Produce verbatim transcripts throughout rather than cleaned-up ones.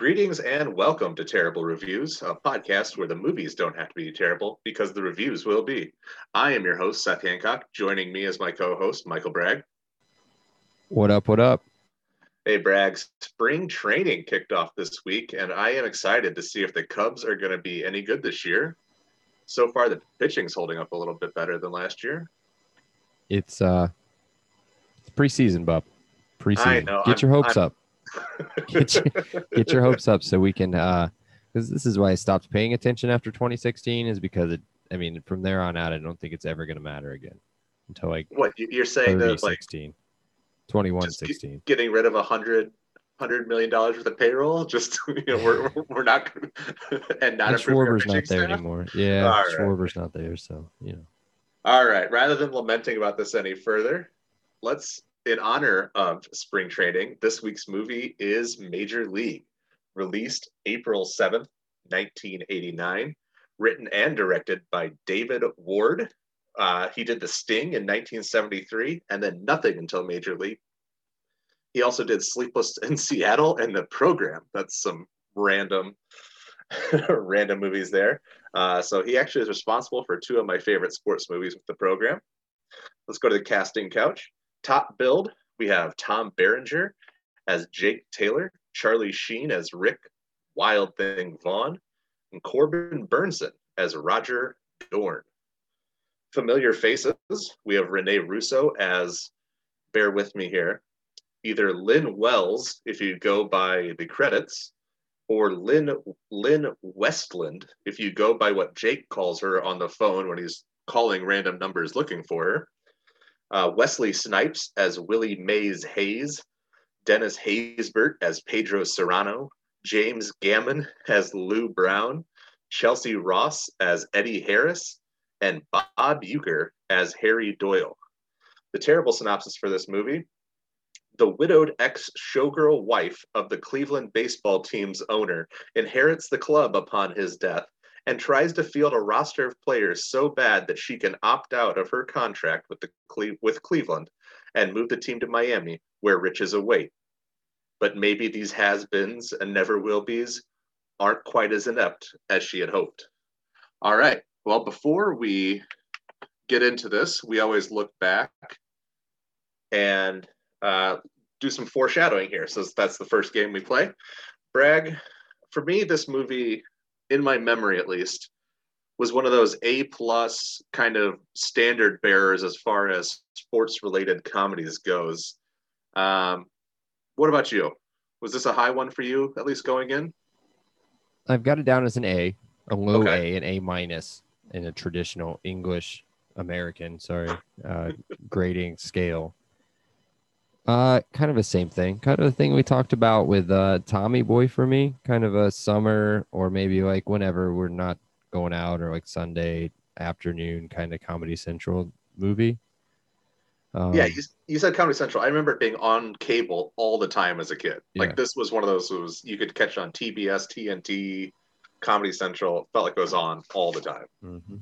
Greetings and welcome to Terrible Reviews, a podcast where the movies don't have to be terrible because the reviews will be. I am your host, Seth Hancock. Joining me is my co-host, Michael Bragg. What up, what up? Hey, Bragg. Spring training kicked off this week, and I am excited to see if the Cubs are going to be any good this year. So far, the pitching's holding up a little bit better than last year. It's, uh, it's preseason, Bob. Preseason. I know. Get I'm, your hopes I'm, up. get, your, get your hopes up so we can uh because this is why I stopped paying attention after twenty sixteen, is because it I mean from there on out I don't think it's ever going to matter again until like what you're saying that like twenty-one sixteen getting rid of a hundred hundred million dollars worth of payroll, just you know we're we're not and not, and Schwarber's not there staff. anymore yeah right. Schwarber's not there, so you know all right rather than lamenting about this any further, let's in honor of spring training, this week's movie is Major League, released April seventh, nineteen eighty-nine, written and directed by David Ward. Uh, he did The Sting in nineteen seventy-three and then nothing until Major League. He also did Sleepless in Seattle and The Program. That's some random, random movies there. Uh, so he actually is responsible for two of my favorite sports movies with The Program. Let's go to the casting couch. Top build, we have Tom Berenger as Jake Taylor, Charlie Sheen as Rick, Wild Thing Vaughn, and Corbin Burnson as Roger Dorn. Familiar faces, we have Renee Russo as, bear with me here, either Lynn Wells, if you go by the credits, or Lynn, Lynn Westland, if you go by what Jake calls her on the phone when he's calling random numbers looking for her. Uh, Wesley Snipes as Willie Mays Hayes, Dennis Haysbert as Pedro Serrano, James Gammon as Lou Brown, Chelcie Ross as Eddie Harris, and Bob Uecker as Harry Doyle. The terrible synopsis for this movie: the widowed ex-showgirl wife of the Cleveland baseball team's owner inherits the club upon his death and tries to field a roster of players so bad that she can opt out of her contract with the Cle- with Cleveland and move the team to Miami, where riches await. But maybe these has-beens and never-will-be's aren't quite as inept as she had hoped. All right. Well, before we get into this, we always look back and uh, do some foreshadowing here. So that's the first game we play. Bragg, for me, this movie, in my memory at least, was one of those A-plus kind of standard bearers as far as sports-related comedies goes. Um, what about you? Was this a high one for you, at least going in? I've got it down as an A, a low okay. A, an A-minus in a traditional English, American, sorry, uh, grading scale. Uh, kind of the same thing, kind of the thing we talked about with uh, Tommy Boy for me, kind of a summer or maybe like whenever we're not going out or like Sunday afternoon kind of Comedy Central movie. Um, yeah, you, you said Comedy Central. I remember it being on cable all the time as a kid. Yeah. Like this was one of those it was you could catch on T B S, T N T, Comedy Central. Felt like it was on all the time. Mm-hmm.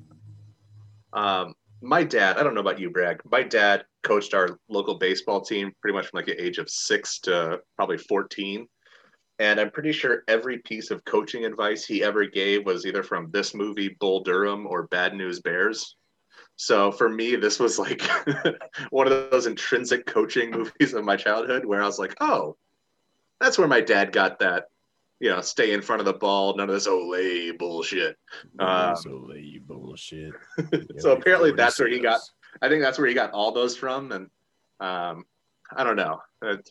Um, my dad, I don't know about you, Bragg, my dad coached our local baseball team pretty much from like the age of six to probably fourteen. And I'm pretty sure every piece of coaching advice he ever gave was either from this movie, Bull Durham, or Bad News Bears. So for me, this was like one of those intrinsic coaching movies of my childhood where I was like, oh, that's where my dad got that, you know, stay in front of the ball, none of this Olay bullshit. Um, Olay bullshit. So apparently that's where he got, I think that's where he got all those from. And um, I don't know. It,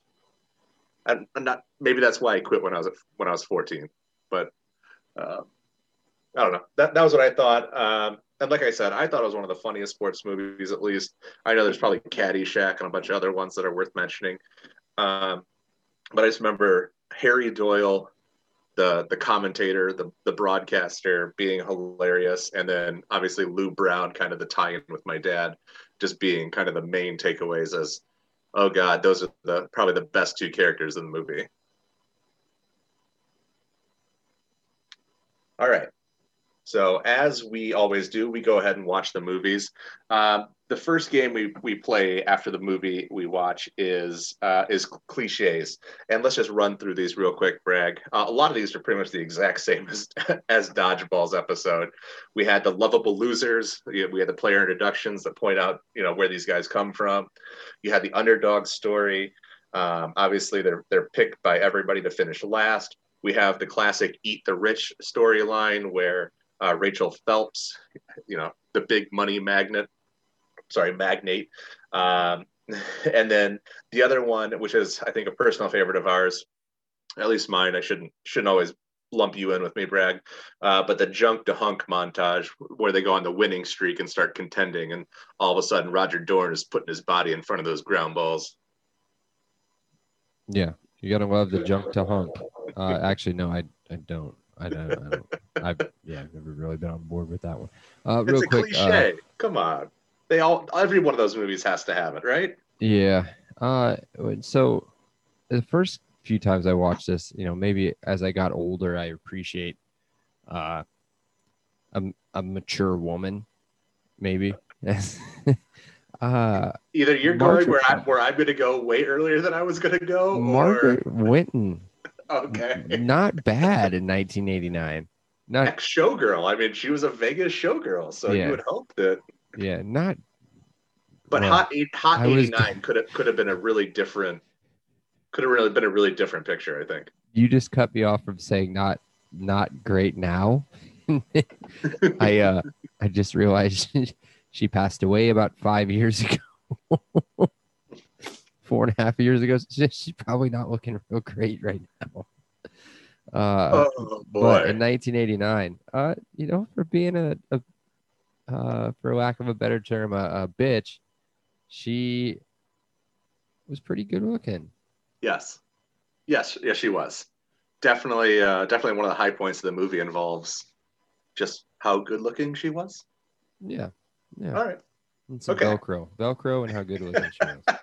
I'm, I'm not, maybe that's why I quit when I was, when I was fourteen, but uh, I don't know. That that was what I thought. Um, and like I said, I thought it was one of the funniest sports movies, at least. I know there's probably Caddyshack and a bunch of other ones that are worth mentioning. Um, but I just remember Harry Doyle, The, the commentator, the, the broadcaster being hilarious. And then obviously Lou Brown, kind of the tie-in with my dad, just being kind of the main takeaways as, oh God, those are the probably the best two characters in the movie. All right. So as we always do, we go ahead and watch the movies. Um, the first game we we play after the movie we watch is uh, is cliches, and let's just run through these real quick, Bragg. Uh, a lot of these are pretty much the exact same as as Dodgeball's episode. We had the lovable losers. We had the player introductions that point out, you know, where these guys come from. You had the underdog story. Um, obviously, they're they're picked by everybody to finish last. We have the classic "Eat the Rich" storyline where Uh, Rachel Phelps, you know, the big money magnet, sorry, magnate. Um, and then the other one, which is, I think, a personal favorite of ours, at least mine, I shouldn't shouldn't always lump you in with me, Bragg, uh, but the junk to hunk montage where they go on the winning streak and start contending. And all of a sudden, Roger Dorn is putting his body in front of those ground balls. Yeah, you got to love the junk to hunk. Uh, actually, no, I, I don't. I don't, I don't, I've, yeah, I've never really been on board with that one. Uh, real it's a quick, cliche. Uh, Come on. They all, every one of those movies has to have it, right? Yeah. Uh, so the first few times I watched this, you know, maybe as I got older, I appreciate uh, a, a mature woman, maybe. uh, Either you're Margaret, going where I'm, where I'm going to go way earlier than I was going to go. Margaret or... Winton. Okay. Not bad in nineteen eighty-nine. Not ex-showgirl. I mean, she was a Vegas showgirl, so yeah. You would hope that. Yeah, not. But well, hot hot eighty-nine was... could have could have been a really different. Could have really been a really different picture, I think. You just cut me off from saying not not great now. I uh I just realized she passed away about five years ago. Four and a half years ago, she's probably not looking real great right now. Uh, oh boy! But in nineteen eighty-nine, uh, you know, for being a, a uh, for lack of a better term, a, a bitch, she was pretty good looking. Yes, yes, yes, she was. Definitely, uh, definitely one of the high points of the movie involves just how good looking she was. Yeah. Yeah. All right. And some okay. Velcro, Velcro, and how good looking she was.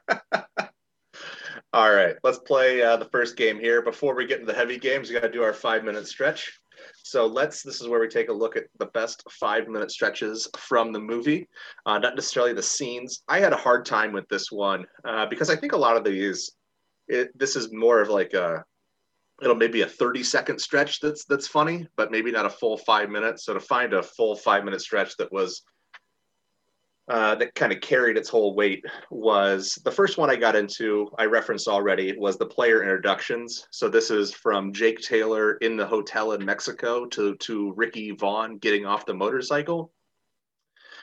All right, let's play uh, the first game here. Before we get into the heavy games, we got to do our five-minute stretch. So let's. This is where we take a look at the best five-minute stretches from the movie, uh, not necessarily the scenes. I had a hard time with this one uh, because I think a lot of these, it, this is more of like a, it'll maybe a thirty-second stretch that's that's funny, but maybe not a full five minutes. So to find a full five-minute stretch that was Uh, that kind of carried its whole weight was the first one I got into, I referenced already, was the player introductions. So this is from Jake Taylor in the hotel in Mexico to, to Ricky Vaughn getting off the motorcycle.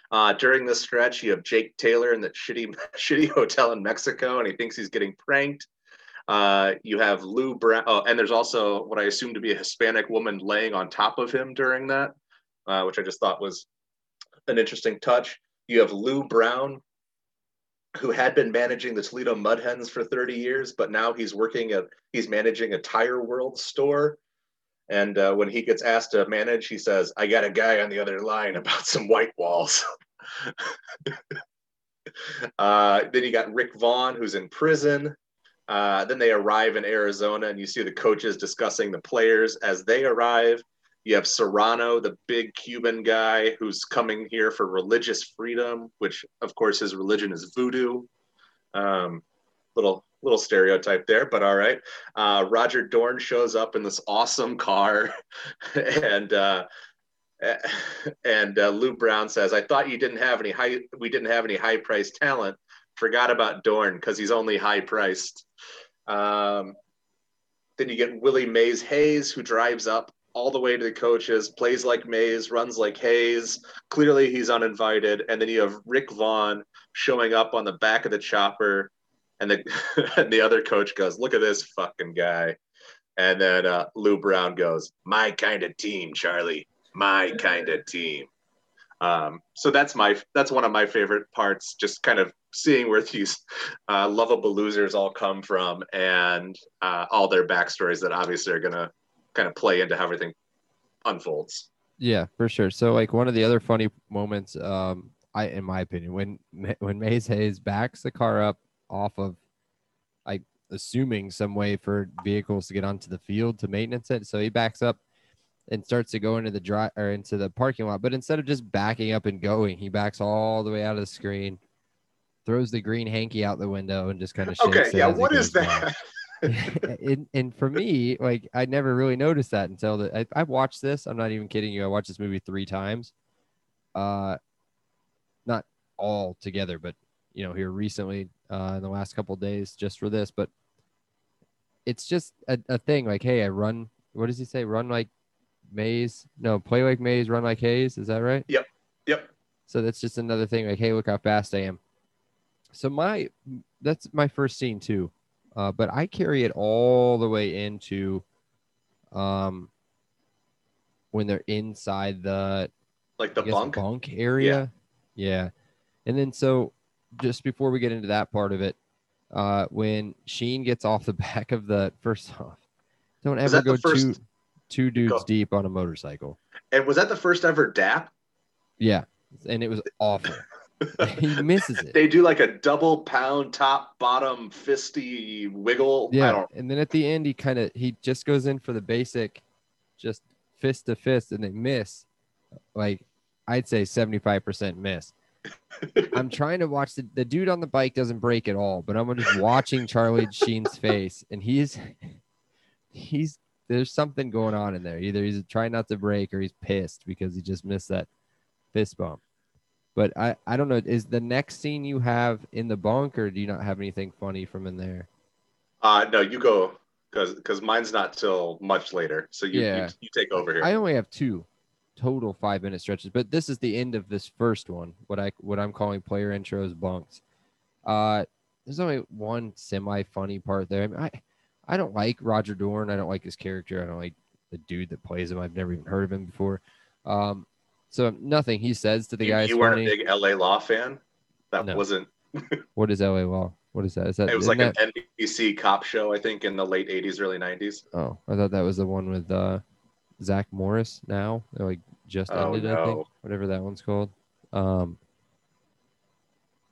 Uh, during this stretch, you have Jake Taylor in that shitty, shitty hotel in Mexico, and he thinks he's getting pranked. Uh, you have Lou Brown, oh, and there's also what I assume to be a Hispanic woman laying on top of him during that, uh, which I just thought was an interesting touch. You have Lou Brown, who had been managing the Toledo Mudhens for thirty years, but now he's working at, he's managing a Tire World store. And uh, when he gets asked to manage, he says, I got a guy on the other line about some white walls. uh, then you got Rick Vaughn, who's in prison. Uh, then they arrive in Arizona, and you see the coaches discussing the players as they arrive. You have Serrano, the big Cuban guy who's coming here for religious freedom, which, of course, his religion is voodoo. Um, little little stereotype there, but all right. Uh, Roger Dorn shows up in this awesome car, and uh, and uh, Lou Brown says, "I thought you didn't have any high. We didn't have any high-priced talent. Forgot about Dorn because he's only high-priced." Um, then you get Willie Mays Hayes, who drives up all the way to the coaches, plays like Mays, runs like Hayes. Clearly he's uninvited. And then you have Rick Vaughn showing up on the back of the chopper. And the, and the other coach goes, look at this fucking guy. And then uh, Lou Brown goes, my kind of team, Charlie, my kind of team. Um, so that's my, that's one of my favorite parts, just kind of seeing where these uh, lovable losers all come from and uh, all their backstories that obviously are going to kind of play into how everything unfolds. Yeah, for sure. So like one of the other funny moments, um, I, in my opinion, when, when Mays Hayes backs the car up off of, like assuming some way for vehicles to get onto the field to maintenance it. So he backs up and starts to go into the drive or into the parking lot. But instead of just backing up and going, he backs all the way out of the screen, throws the green hanky out the window, and just kind of shakes. Okay, it yeah, what is that? and, and for me, like, I never really noticed that until the, I, I watched this. I'm not even kidding you. I watched this movie three times. Uh, not all together, but, you know, here recently uh, in the last couple of days just for this. But it's just a, a thing like, hey, I run. What does he say? Run like Mays. No, play like Mays, run like Hayes. Is that right? Yep. Yep. So that's just another thing. Like, hey, look how fast I am. So my, that's my first scene too. Uh, but I carry it all the way into um, when they're inside the like the bunk? bunk area. Yeah. yeah. And then so just before we get into that part of it, uh, when Sheen gets off the back of the first off, don't ever go first, two, two dudes go. deep on a motorcycle. And was that the first ever dap? Yeah. And it was awful. He misses it. They do like a double pound top bottom fisty wiggle. Yeah, I don't... and then at the end he kind of he just goes in for the basic, just fist to fist, and they miss. Like I'd say seventy-five percent miss. I'm trying to watch the the dude on the bike doesn't break at all, but I'm just watching Charlie Sheen's face, and he's he's there's something going on in there. Either he's trying not to break, or he's pissed because he just missed that fist bump. But I, I don't know. Is the next scene you have in the bunk, or do you not have anything funny from in there? Uh, no, you go because because mine's not till much later. So you, yeah. you you take over here. I only have two total five minute stretches, but this is the end of this first one. What I what I'm calling player intros bunks. Uh, there's only one semi funny part there. I mean, I I don't like Roger Dorn. I don't like his character. I don't like the dude that plays him. I've never even heard of him before. Um. So nothing he says to the guys. You weren't funny. A big L A Law fan? That no. wasn't. What is L A Law? What is that? Is that it was like that... an N B C cop show, I think, in the late eighties, early nineties. Oh, I thought that was the one with uh, Zach Morris. Now, it, like just oh, ended, no. I think, whatever that one's called. Um,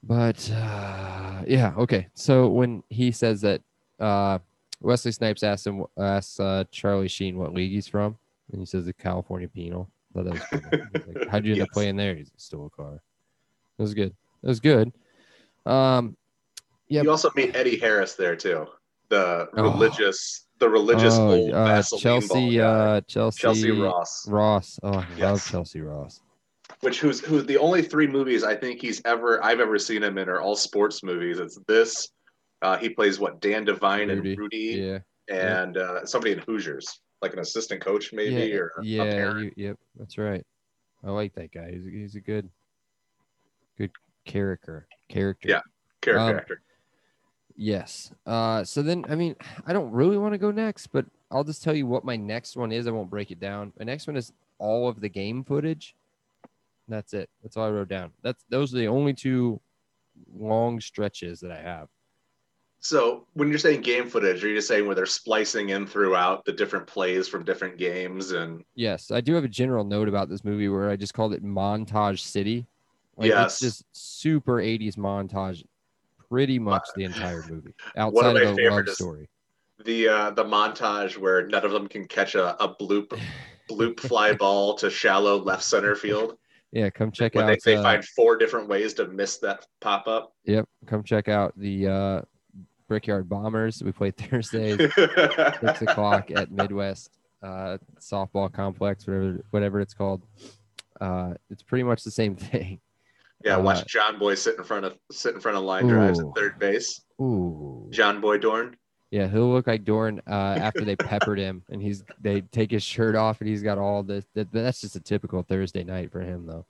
but uh, yeah, okay. So when he says that, uh, Wesley Snipes asks him, asks uh, Charlie Sheen what league he's from, and he says the California Penal. I thought that was good. Like, how'd you end yes. up playing there? He stole a car. It was good. It was good. Um, yeah. You also meet Eddie Harris there too. The religious, oh. the religious oh, old uh, Chelcie, uh, Chelcie, Chelcie Ross. Ross. Oh, I yes. love Chelcie Ross. Which who's who's the only three movies I think he's ever I've ever seen him in are all sports movies. It's this. Uh, he plays what Dan Devine Rudy. and Rudy, yeah, and yeah. Uh, somebody in Hoosiers. Like an assistant coach, maybe, yeah, or yeah, a parent. You, yep, that's right. I like that guy. He's he's a good, good character. Character. Yeah, character um, actor. Yes. Uh. So then, I mean, I don't really want to go next, but I'll just tell you what my next one is. I won't break it down. My next one is all of the game footage. That's it. That's all I wrote down. That's those are the only two long stretches that I have. So when you're saying game footage, are you just saying where they're splicing in throughout the different plays from different games? And yes, I do have a general note about this movie where I just called it Montage City. Like, yes. It's just super eighties montage, pretty much the entire movie. Outside of, of the love story. The, uh, the montage where none of them can catch a, a bloop, bloop fly ball to shallow left center field. Yeah, come check when out. They, they uh, find four different ways to miss that pop-up. Yep, come check out the... Uh, Brickyard Bombers. We play Thursdays six o'clock at Midwest uh, softball complex, whatever whatever it's called. Uh, it's pretty much the same thing. Yeah, uh, watch John Boy sit in front of sit in front of line ooh, drives at third base. Ooh, John Boy Dorn. Yeah, he'll look like Dorn uh, after they peppered him, and he's they take his shirt off, and he's got all this. That, that's just a typical Thursday night for him, though.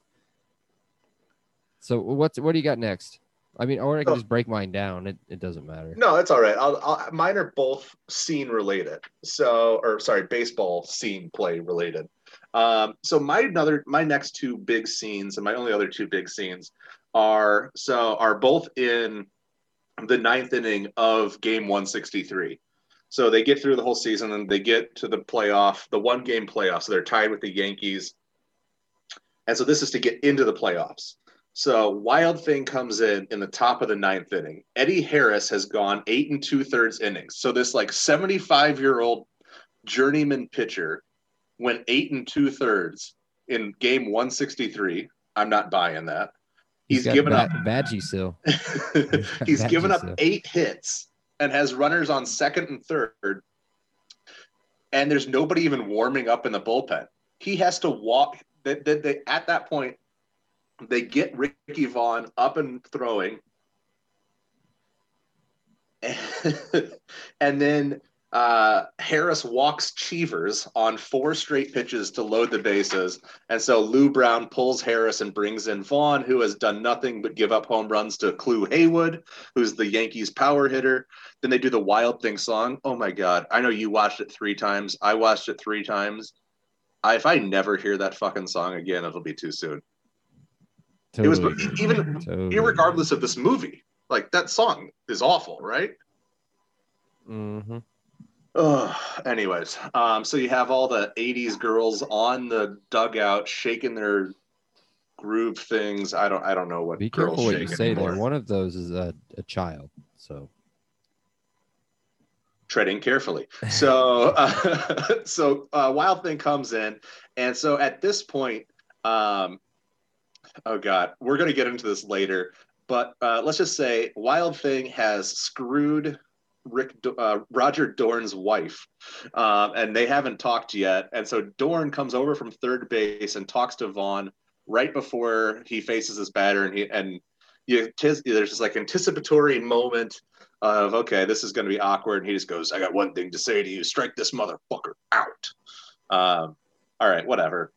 So what's what do you got next? I mean, or I can oh. just break mine down. It it doesn't matter. No, that's all right. I'll, I'll, mine are both scene related. So, or sorry, baseball scene play related. Um, so my another my next two big scenes and my only other two big scenes are so are both in the ninth inning of game one sixty-three. So they get through the whole season and they get to the playoff, the one game playoff. So they're tied with the Yankees, and so this is to get into the playoffs. So Wild Thing comes in in the top of the ninth inning. Eddie Harris has gone eight and two thirds innings. So this like seventy-five year old journeyman pitcher went eight and two thirds in game one sixty-three. I'm not buying that. He's, he's given bat, up Badgie still. He's badgie given up still. eight hits and has runners on second and third. And there's nobody even warming up in the bullpen. He has to walk. They, they, they, at that point, they get Ricky Vaughn up and throwing. And, and then uh, Harris walks Cheevers on four straight pitches to load the bases. And so Lou Brown pulls Harris and brings in Vaughn, who has done nothing but give up home runs to Clue Haywood, who's the Yankees power hitter. Then they do the Wild Thing song. Oh, my God. I know you watched it three times. I watched it three times. I, if I never hear that fucking song again, it'll be too soon. Totally. It was even totally. Irregardless of this movie. Like, that song is awful, right? Mm-hmm. Ugh. Anyways, um, so you have all the eighties girls on the dugout shaking their groove things. I don't I don't know what Be girls careful what you say anymore. There. One of those is a, a child, so... Treading carefully. So uh, so uh, Wild Thing comes in. And so at this point, um, oh, God, we're going to get into this later. But uh, let's just say Wild Thing has screwed Rick uh, Roger Dorn's wife, um, and they haven't talked yet. And so Dorn comes over from third base and talks to Vaughn right before he faces his batter. And, he, and you, tis, there's this like anticipatory moment of, okay, this is going to be awkward. And he just goes, I got one thing to say to you. Strike this motherfucker out. Um, all right, whatever.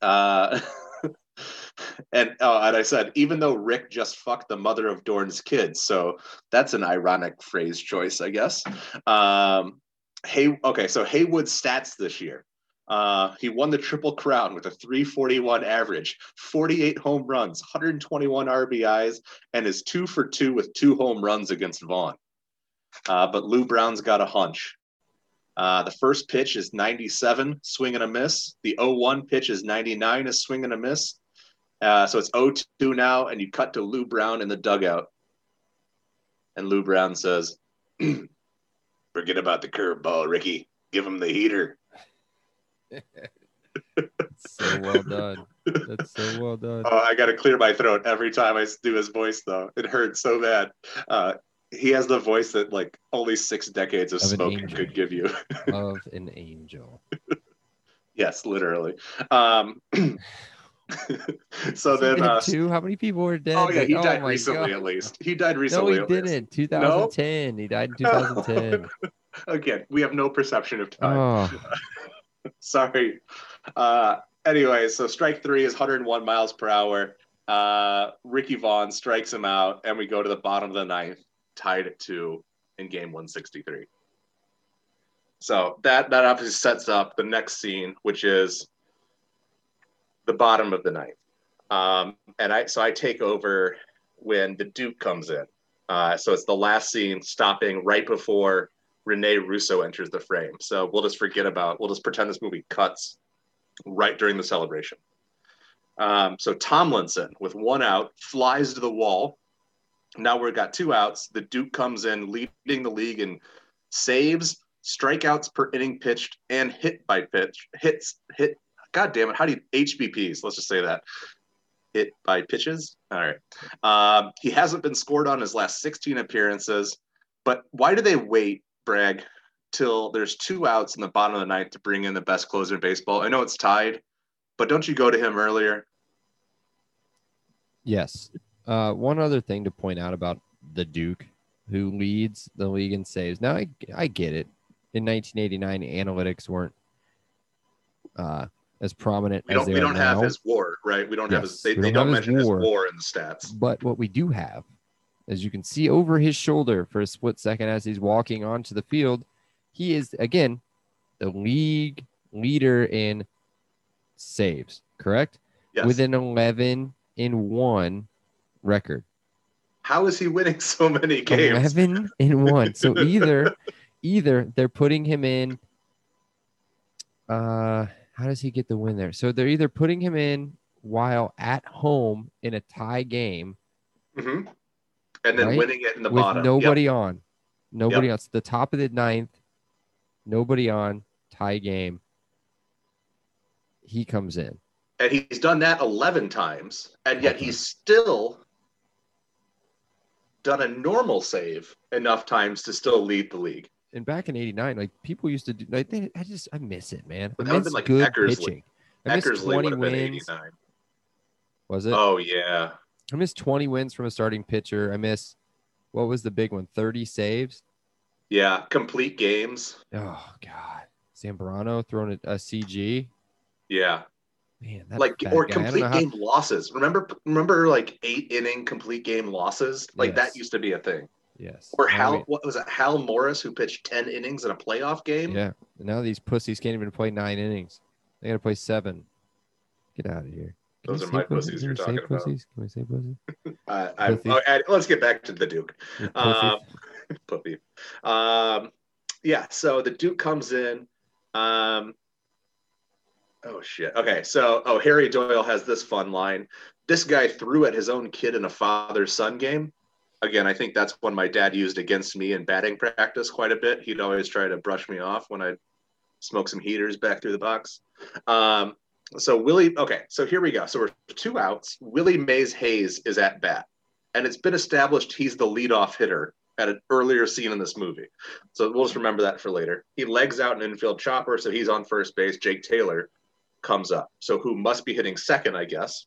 Uh, and, oh, and I said, even though Rick just fucked the mother of Dorn's kids. So that's an ironic phrase choice, I guess. Um, hey, okay, so Haywood's stats this year. Uh, he won the Triple Crown with a three forty-one average, forty-eight home runs, one hundred twenty-one R B Is, and is two for two with two home runs against Vaughn. Uh, but Lou Brown's got a hunch. Uh, the first pitch is ninety-seven, swing and a miss. The oh one pitch is ninety-nine, a swing and a miss. Uh, so it's oh two now, and you cut to Lou Brown in the dugout. And Lou Brown says, forget about the curveball, Ricky. Give him the heater. That's so well done. That's so well done. Oh, I got to clear my throat every time I do his voice, though. It hurts so bad. Uh, he has the voice that, like, only six decades of, of smoking could give you. Of an angel. Yes, literally. Um, so then uh, two, how many people were dead? Oh yeah, he like, died oh recently God. At least. He died recently. No, he didn't. twenty ten. No? He died in twenty ten. Again, we have no perception of time. Oh. Sorry. Uh, anyway, so strike three is one hundred one miles per hour. Uh, Ricky Vaughn strikes him out, and we go to the bottom of the ninth, tied at two in game one sixty-three. So that that obviously sets up the next scene, which is the bottom of the ninth. Um, and I so I take over when the Duke comes in. Uh, so it's the last scene stopping right before Renee Russo enters the frame. So we'll just forget about, we'll just pretend this movie cuts right during the celebration. Um, so Tomlinson, with one out, flies to the wall. Now we've got two outs. The Duke comes in, leading the league in saves, strikeouts per inning pitched, and hit by pitch, hits, hit, God damn it. How do you H B Ps? Let's just say that. Hit by pitches. All right. Um, he hasn't been scored on his last sixteen appearances, but why do they wait, Bragg, till there's two outs in the bottom of the ninth to bring in the best closer in baseball? I know it's tied, but don't you go to him earlier? Yes. Uh, one other thing to point out about the Duke, who leads the league in saves. Now, I, I get it. In nineteen eighty-nine, analytics weren't uh, – as prominent we don't, as they we don't are have now. His war, right? We don't yes, have his, they, don't, they don't have mention his war. his war in the stats. But what we do have, as you can see over his shoulder for a split second as he's walking onto the field, he is, again, the league leader in saves, correct? Yes. With an eleven and one record. How is he winning so many games? eleven and one. So either, either they're putting him in... Uh, How does he get the win there? So they're either putting him in while at home in a tie game. Mm-hmm. And then right? winning it in the With bottom. Nobody yep. on. Nobody yep. on. It's the top of the ninth. Nobody on. Tie game. he comes in. And he's done that eleven times, and yet he's still done a normal save enough times to still lead the league. And back in eighty-nine, like, people used to do, like, they, I just, I miss it, man. But that would have been like Eckersley. Eckersley would have been eighty-nine. Was it? Oh, yeah. I missed twenty wins from a starting pitcher. I missed, what was the big one? thirty saves? Yeah, complete games. Oh, God. Zambrano throwing a, a C G. Yeah. Man, that, like, that or guy. Complete game how... losses. Remember, remember, like, eight-inning complete game losses? Like, yes. That used to be a thing. Yes. Or Hal, I mean, what was it, Hal Morris, who pitched ten innings in a playoff game? Yeah. And now these pussies can't even play nine innings. They got to play seven. Get out of here. Can Those are my pussies, pussies you're talking about. Pussies? Can we say pussies? uh, I, I, let's get back to the Duke. Um, puppy. Um, yeah, so the Duke comes in. Um, oh, shit. Okay, so oh, Harry Doyle has this fun line. This guy threw at his own kid in a father-son game. Again, I think that's one my dad used against me in batting practice quite a bit. He'd always try to brush me off when I'd smoke some heaters back through the box. Um So Willie, okay, so here we go. So we're two outs. Willie Mays Hayes is at bat, and it's been established he's the leadoff hitter at an earlier scene in this movie. So we'll just remember that for later. He legs out an infield chopper, so he's on first base. Jake Taylor comes up, so who must be hitting second, I guess.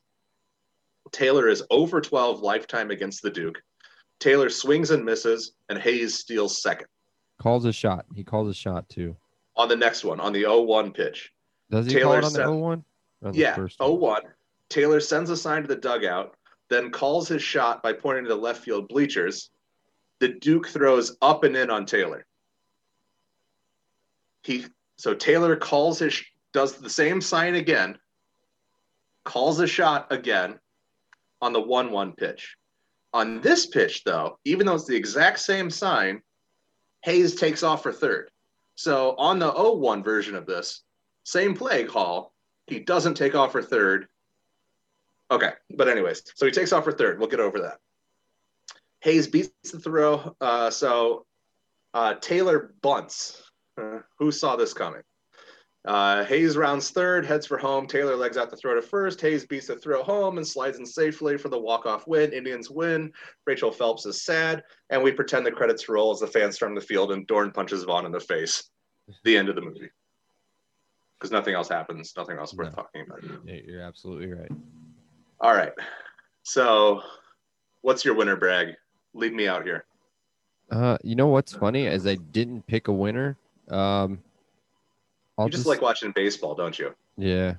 Taylor is over twelve lifetime against the Duke. Taylor swings and misses, and Hayes steals second. Calls a shot. He calls a shot, too. On the next one, on the oh one pitch. Does he Taylor call it on the oh one? Yeah, oh one. Taylor sends a sign to the dugout, then calls his shot by pointing to the left field bleachers. The Duke throws up and in on Taylor. He So Taylor calls his, does the same sign again, calls a shot again on the one one pitch. On this pitch, though, even though it's the exact same sign, Hayes takes off for third. So on the oh one version of this, same play call. He doesn't take off for third. Okay, but anyways, so he takes off for third. We'll get over that. Hayes beats the throw. Uh, so uh, Taylor bunts. Uh, who saw this coming? Uh, Hayes rounds third, heads for home. Taylor legs out the throw to first. Hayes beats the throw home and slides in safely for the walk-off win. Indians win. Rachel Phelps is sad, and we pretend the credits roll as the fans storm the field and Dorn punches Vaughn in the face. The end of the movie. Because nothing else happens. Nothing else worth no. talking about. Yeah, you're absolutely right. All right. So what's your winner brag? Lead me out here. Uh, you know what's funny is I didn't pick a winner. Um, I'll you just, just like watching baseball, don't you? Yeah.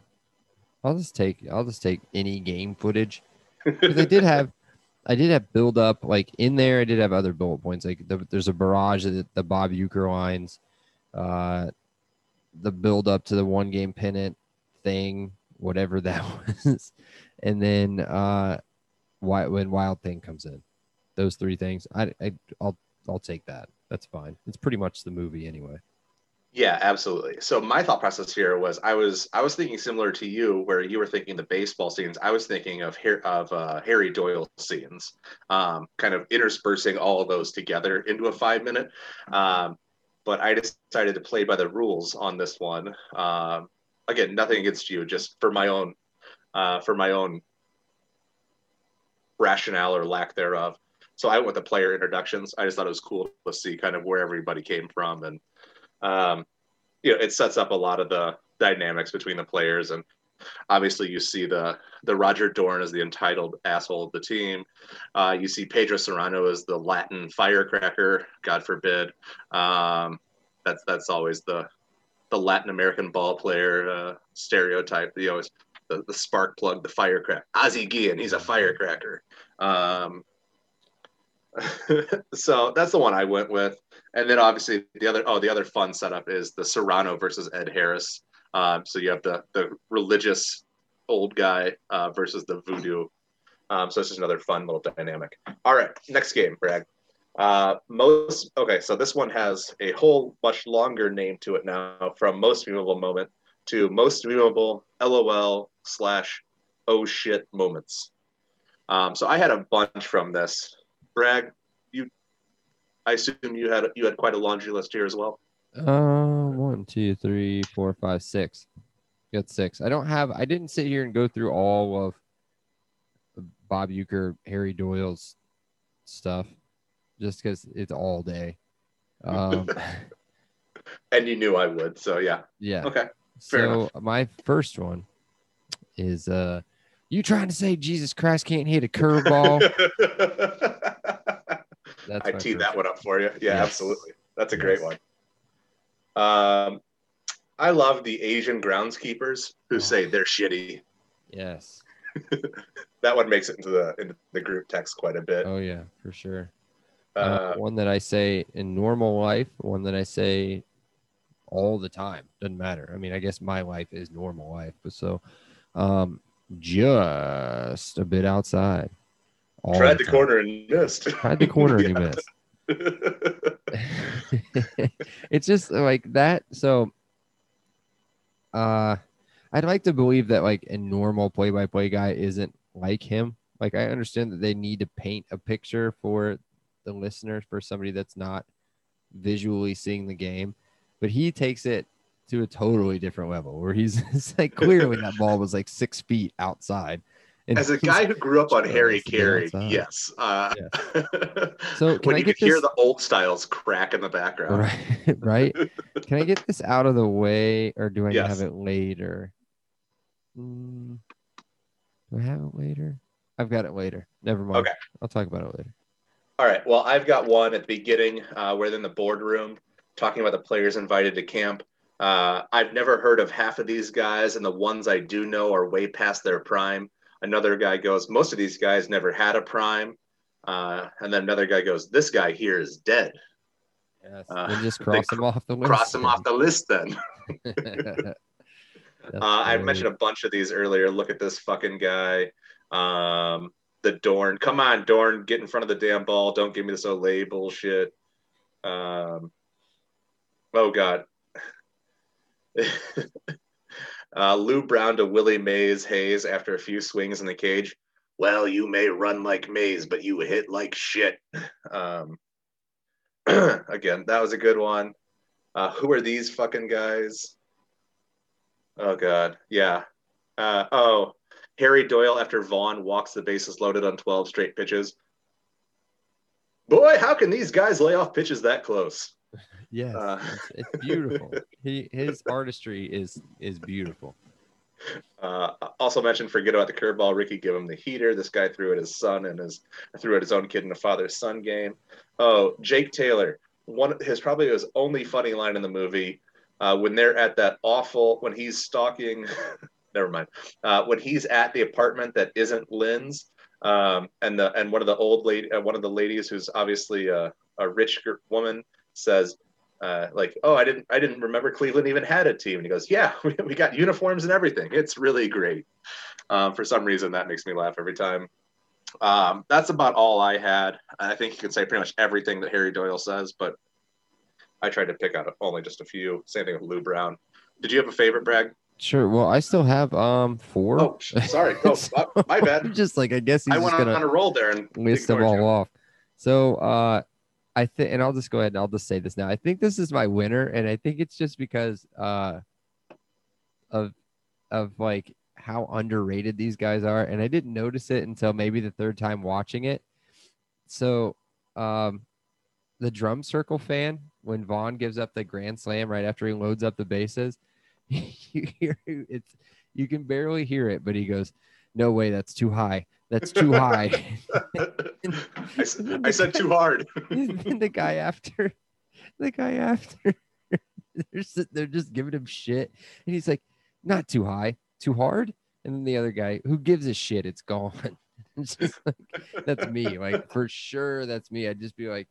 I'll just take I'll just take any game footage. I did have I did have build up like in there. I did have other bullet points. Like the, there's a barrage of the, the Bob Uecker lines. Uh the build up to the one game pennant thing, whatever that was. And then uh, when Wild Thing comes in, those three things, I, I, I'll, I'll take that. That's fine. It's pretty much the movie anyway. Yeah, absolutely. So my thought process here was I was, I was thinking similar to you where you were thinking the baseball scenes. I was thinking of of uh, Harry Doyle scenes, um, kind of interspersing all of those together into a five minute, um, but I decided to play by the rules on this one. Um, again, nothing against you, just for my own, uh, for my own rationale or lack thereof. So I went with the player introductions. I just thought it was cool to see kind of where everybody came from, and um, you know, it sets up a lot of the dynamics between the players. And obviously, you see the the Roger Dorn as the entitled asshole of the team. Uh, you see Pedro Serrano as the Latin firecracker. God forbid. Um, That's that's always the the Latin American ball player uh, stereotype. You know, the the spark plug, the firecracker. Ozzie Guillen, he's a firecracker. Um, so that's the one I went with. And then obviously the other oh the other fun setup is the Serrano versus Ed Harris. Um, so you have the the religious old guy uh, versus the voodoo. Um, so it's just another fun little dynamic. All right, next game, Brad. Uh, most okay, so this one has a whole much longer name to it now, from most memorable moment to most memorable LOL slash oh shit moments. Um, so I had a bunch from this. Bragg, you, I assume you had you had quite a laundry list here as well. Uh, one, two, three, four, five, six. Got six. I don't have, I didn't sit here and go through all of Bob Uecker, Harry Doyle's stuff just because it's all day. Um, and you knew I would. So, yeah. Yeah. Okay. Fair so, enough. My first one is uh, you trying to say Jesus Christ can't hit a curveball? I teed that one up for you. Yeah, yes. Absolutely. That's a yes. great one. Um, I love the Asian groundskeepers who oh. say they're shitty. Yes. That one makes it into the into the group text quite a bit. Oh, yeah, for sure. Uh, uh, one that I say in normal life, one that I say all the time. Doesn't matter. I mean, I guess my life is normal life. But so um, just a bit outside. Tried the, the corner and missed. Tried the corner and yeah. you missed. It's just like that. So uh, I'd like to believe that like a normal play-by-play guy isn't like him. Like I understand that they need to paint a picture for the listeners, for somebody that's not visually seeing the game, but he takes it to a totally different level where he's it's like clearly that ball was like six feet outside. And as a guy who grew up on Harry Carey, yes. Uh, yeah. So when I you get could this... hear the old styles crack in the background, right? Right? Can I get this out of the way, or do I yes. have it later? Mm, do I have it later? I've got it later. Never mind. Okay, I'll talk about it later. All right. Well, I've got one at the beginning. Uh, we're in the boardroom talking about the players invited to camp. Uh, I've never heard of half of these guys, and the ones I do know are way past their prime. Another guy goes, most of these guys never had a prime. Uh, and then another guy goes, this guy here is dead. Yes, uh, just cross him off the list. Cross him off the list then. uh, I mentioned a bunch of these earlier. Look at this fucking guy. Um, the Dorn. Come on, Dorn. Get in front of the damn ball. Don't give me this Olay bullshit. Um, oh, God. Uh, Lou Brown to Willie Mays Hayes after a few swings in the cage. Well, you may run like Mays, but you hit like shit. Um, again, that was a good one. Uh, who are these fucking guys? Oh, God. Yeah. Uh, oh, Harry Doyle after Vaughn walks the bases loaded on twelve straight pitches. Boy, how can these guys lay off pitches that close? Yes, uh, it's, it's beautiful. He his artistry is is beautiful. Uh, also mentioned, forget about the curveball. Ricky, give him the heater. This guy threw at his son and his threw at his own kid in a father-son game. Oh, Jake Taylor, one his probably his only funny line in the movie uh, when they're at that awful when he's stalking. Never mind. Uh, when he's at the apartment that isn't Lynn's, um, and the and one of the old lady, uh, one of the ladies who's obviously a, a rich woman says. Uh, like, oh, I didn't, I didn't remember Cleveland even had a team. And he goes, yeah, we, we got uniforms and everything. It's really great. Um, for some reason, that makes me laugh every time. Um, that's about all I had. I think you can say pretty much everything that Harry Doyle says, but I tried to pick out only just a few. Same thing with Lou Brown. Did you have a favorite, Bragg? Sure. Well, I still have um four. Oh, sorry. Oh, so, my bad. I'm just like, I guess he's I went on, on a roll there and list them all you. Off. So, uh, I think, and I'll just go ahead and I'll just say this now. I think this is my winner, and I think it's just because uh, of of like how underrated these guys are, and I didn't notice it until maybe the third time watching it. So, um, the drum circle fan when Vaughn gives up the grand slam right after he loads up the bases, you hear it's you can barely hear it, but he goes, "No way, that's too high." That's too high. I, said, I said too hard. And the guy after, the guy after, they're just, they're just giving him shit. And he's like, not too high, too hard. And then the other guy, who gives a shit, it's gone. It's just like, that's me. Like, for sure, that's me. I'd just be like,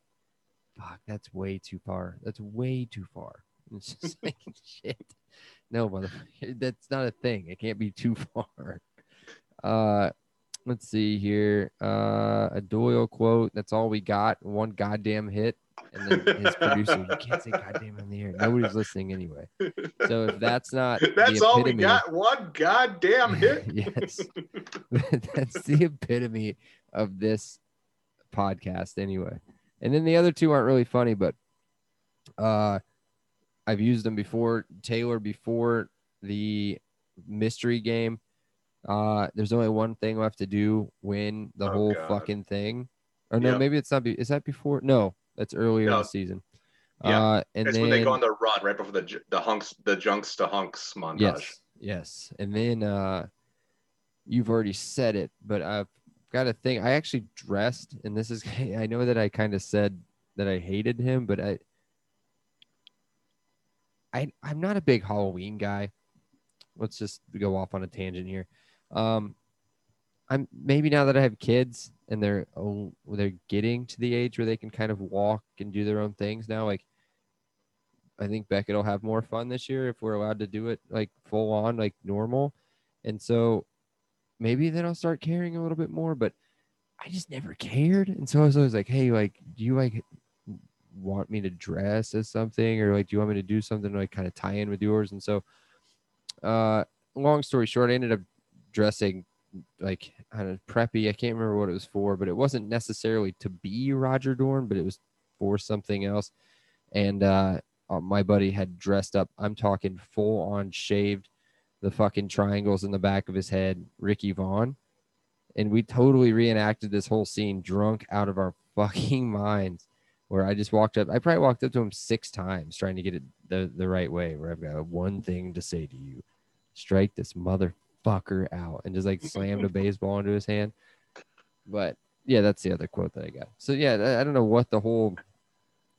fuck, that's way too far. That's way too far. And it's just like, shit. No, motherfucker, that's not a thing. It can't be too far. Uh, Let's see here. Uh, a Doyle quote. That's all we got. One goddamn hit. And then his producer. You can't say goddamn in the air. Nobody's listening anyway. So if that's not. That's all we got. One goddamn hit. Yes. That's the epitome of this podcast anyway. And then the other two aren't really funny, but uh, I've used them before. Taylor before the mystery game. Uh, there's only one thing left to do, win the oh, whole God. fucking thing. Or no, yep. maybe it's not. Be- is that before? No, that's earlier no. in the season. Yeah, uh, and it's then, when they go on the run right before the the hunks, the junks to hunks montage. Yes, yes. And then uh, you've already said it, but I've got a thing. I actually dressed, and this is. I know that I kind of said that I hated him, but I, I, I'm not a big Halloween guy. Let's just go off on a tangent here. Um, I'm maybe now that I have kids and they're oh, they're getting to the age where they can kind of walk and do their own things now. Like, I think Beckett will have more fun this year if we're allowed to do it like full on, like normal. And so maybe then I'll start caring a little bit more. But I just never cared, and so I was always like, "Hey, like, do you like want me to dress as something, or like, do you want me to do something to like kind of tie in with yours?" And so, uh, long story short, I ended up dressing like kind of preppy. I can't remember what it was for, but it wasn't necessarily to be Roger Dorn, but it was for something else. And uh, my buddy had dressed up. I'm talking full on shaved, the fucking triangles in the back of his head, Ricky Vaughn. And we totally reenacted this whole scene drunk out of our fucking minds, where I just walked up. I probably walked up to him six times trying to get it the, the right way, where I've got one thing to say to you. Strike this mother. Fucker out, and just like slammed a baseball into his hand. But yeah, that's the other quote that I got. So yeah, I don't know what the whole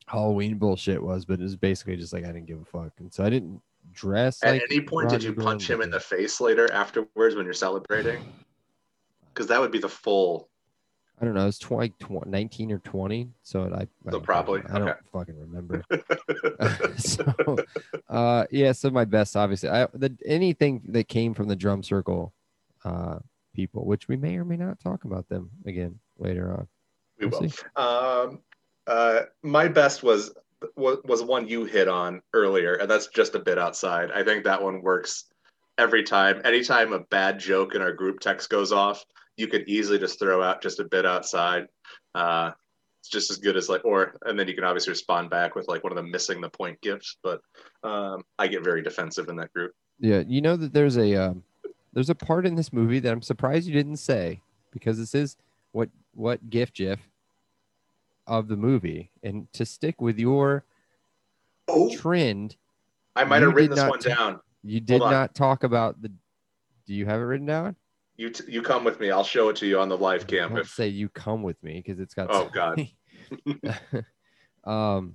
Halloween bullshit was, but it was basically just like I didn't give a fuck, and so I didn't dress. At like any point, Roger did you Brown punch him in the face later afterwards when you're celebrating? Because that would be the full. I don't know. It was twenty, twenty, nineteen or twenty. So I. I so probably. I don't okay. fucking remember. so, uh, yeah. So my best, obviously, I the anything that came from the drum circle, uh, people, which we may or may not talk about them again later on. We we'll will. Um, uh, my best was was one you hit on earlier, and that's just a bit outside. I think that one works every time. Anytime a bad joke in our group text goes off, you could easily just throw out just a bit outside. Uh, it's just as good as like, or, and then you can obviously respond back with like one of the missing the point gifts. But um, I get very defensive in that group. Yeah. You know that there's a, um, there's a part in this movie that I'm surprised you didn't say, because this is what, what gift gif of the movie, and to stick with your oh, trend. I might've written this one ta- down. You did on. not talk about the, do you have it written down? You t- you come with me. I'll show it to you on the live cam. Don't if... say you come with me, because it's got. Oh God. um.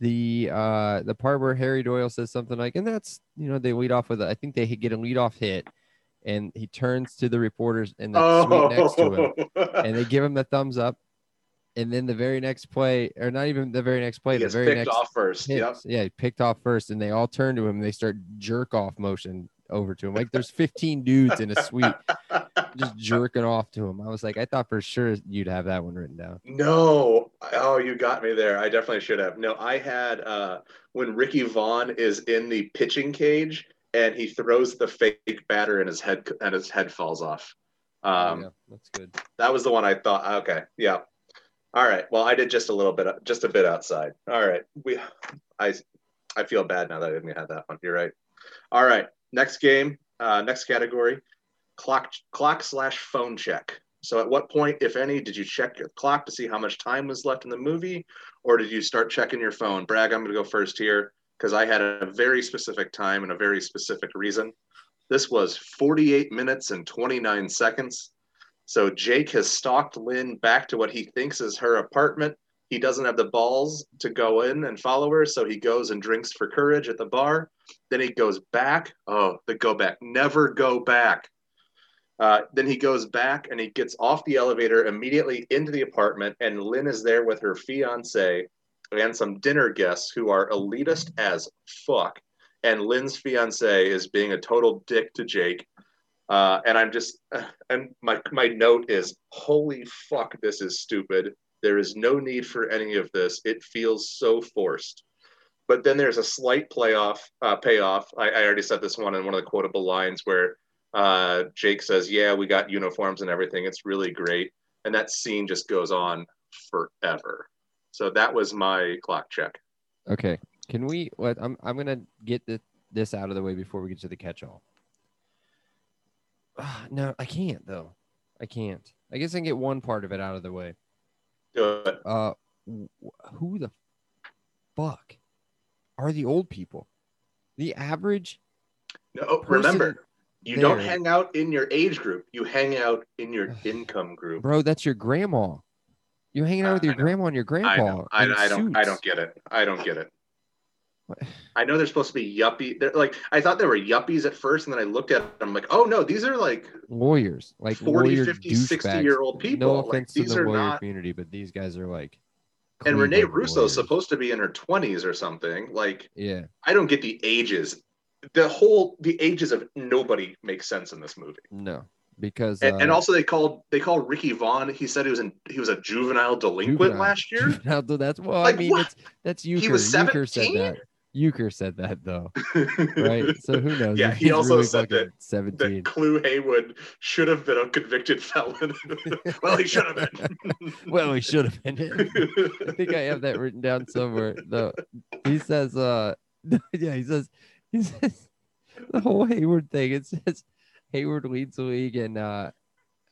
The uh the part where Harry Doyle says something like, and that's you know they lead off with a, I think they get a lead off hit, and he turns to the reporters and the oh. suite next to him, and they give him the thumbs up, and then the very next play, or not even the very next play, he the very picked next off first. Yep. Yeah, he picked off first, and they all turn to him and they start jerk off motion over to him. Like there's fifteen dudes in a suite just jerking off to him. I was like, I thought for sure you'd have that one written down. No. Oh, you got me there. I definitely should have. No, I had uh when Ricky Vaughn is in the pitching cage and he throws the fake batter in his head and his head falls off. Um, yeah, that's good. That was the one I thought. Okay. Yeah. All right. Well, I did just a little bit, just a bit outside. All right. We, I, I feel bad now that I didn't have that one. You're right. All right. Next game, uh, next category, clock clock slash phone check. So at what point, if any, did you check your clock to see how much time was left in the movie, or did you start checking your phone? Bragg, I'm going to go first here, because I had a very specific time and a very specific reason. This was forty-eight minutes and twenty-nine seconds. So Jake has stalked Lynn back to what he thinks is her apartment. He doesn't have the balls to go in and follow her, so he goes and drinks for courage at the bar. Then he goes back. Oh, the go back. Never go back. Uh, then he goes back and he gets off the elevator immediately into the apartment, and Lynn is there with her fiancé and some dinner guests who are elitist as fuck. And Lynn's fiancé is being a total dick to Jake. Uh, and I'm just, and my my note is, holy fuck, this is stupid. There is no need for any of this. It feels so forced. But then there's a slight playoff, uh, payoff. I, I already said this one in one of the quotable lines where uh, Jake says, yeah, we got uniforms and everything. It's really great. And that scene just goes on forever. So that was my clock check. Okay. Can we, what, I'm I'm going to get the this out of the way before we get to the catch-all. Uh, no, I can't, though. I can't. I guess I can get one part of it out of the way. Do it. Uh, who the fuck are the old people? The average No, remember, you there. don't hang out in your age group. You hang out in your income group. Bro, that's your grandma. You're hanging out with your grandma and your grandpa. I, know. I, I don't I don't get it. I don't get it. What? I know they're supposed to be yuppie. They're like, I thought they were yuppies at first, and then I looked at them, I'm like, oh no, these are like lawyers, like forty, fifty, sixty year old people. No offense like, these to the are lawyer not... community, but these guys are like. And Renee Russo is supposed to be in her twenties or something. Like, yeah, I don't get the ages. The whole the ages of nobody makes sense in this movie. No. Because and, uh, and also they called they called Ricky Vaughn. He said he was in he was a juvenile delinquent juvenile, last year. Juvenile, that's well, like, I mean, what? It's, that's Uecker. He was seventeen. Said that. Uecker said that though, right? So who knows? Yeah, he, he also really said that seventeen. That Clue Haywood should have been a convicted felon. well, he should have been. well, he should have been. I think I have that written down somewhere. Though he says, uh, yeah, he says, he says the whole Hayward thing. It says. Hayward leads the league in uh,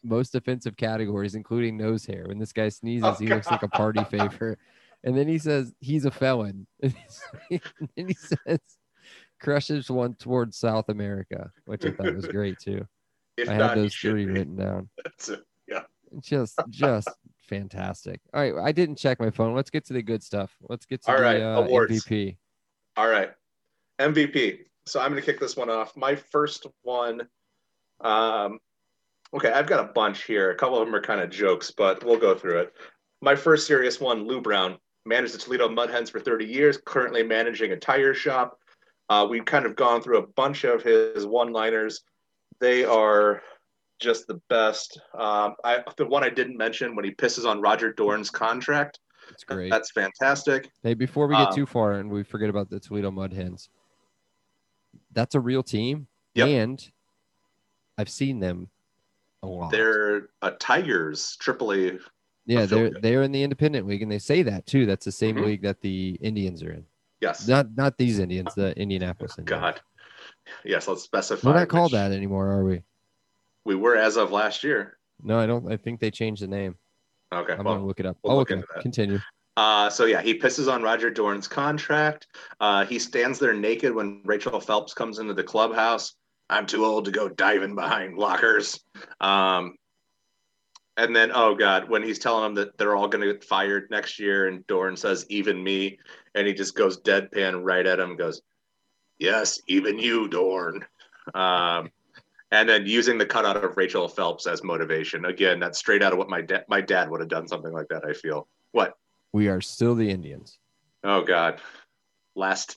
most offensive categories, including nose hair. When this guy sneezes, oh, he God. looks like a party favor. And then he says he's a felon. And then he says crushes one towards South America, which I thought was great too. If I not, had those three be. written down. That's a, yeah, just just fantastic. All right, I didn't check my phone. Let's get to the good stuff. Let's get to All the right, uh, awards. M V P. All right, M V P. So I'm going to kick this one off. My first one. Um, okay, I've got a bunch here. A couple of them are kind of jokes, but we'll go through it. My first serious one, Lou Brown, managed the Toledo Mudhens for thirty years, currently managing a tire shop. Uh, we've kind of gone through a bunch of his one-liners. They are just the best. Um, I, the one I didn't mention, when he pisses on Roger Dorn's contract. That's great. That's fantastic. Hey, before we get um, too far and we forget about the Toledo Mudhens, that's a real team. Yep. And I've seen them a lot. They're a Tigers, triple A. Yeah, they're they're in the Independent League, and they say that, too. That's the same mm-hmm. league that the Indians are in. Yes. Not not these Indians, the Indianapolis Indians. God. Yes, let's specify. We're not called that anymore, are we? We were as of last year. No, I don't. I think they changed the name. Okay. I'm well, going to look it up. We'll oh, look okay. Into that. Continue. Uh, so, yeah, he pisses on Roger Dorn's contract. Uh, he stands there naked when Rachel Phelps comes into the clubhouse. I'm too old to go diving behind lockers. Um, and then, oh, God, when he's telling them that they're all going to get fired next year and Dorn says, even me, and he just goes deadpan right at him and goes, yes, even you, Dorn. Um, and then using the cutout of Rachel Phelps as motivation. Again, that's straight out of what my, da- my dad would have done, something like that, I feel. What? We are still the Indians. Oh, God. Last...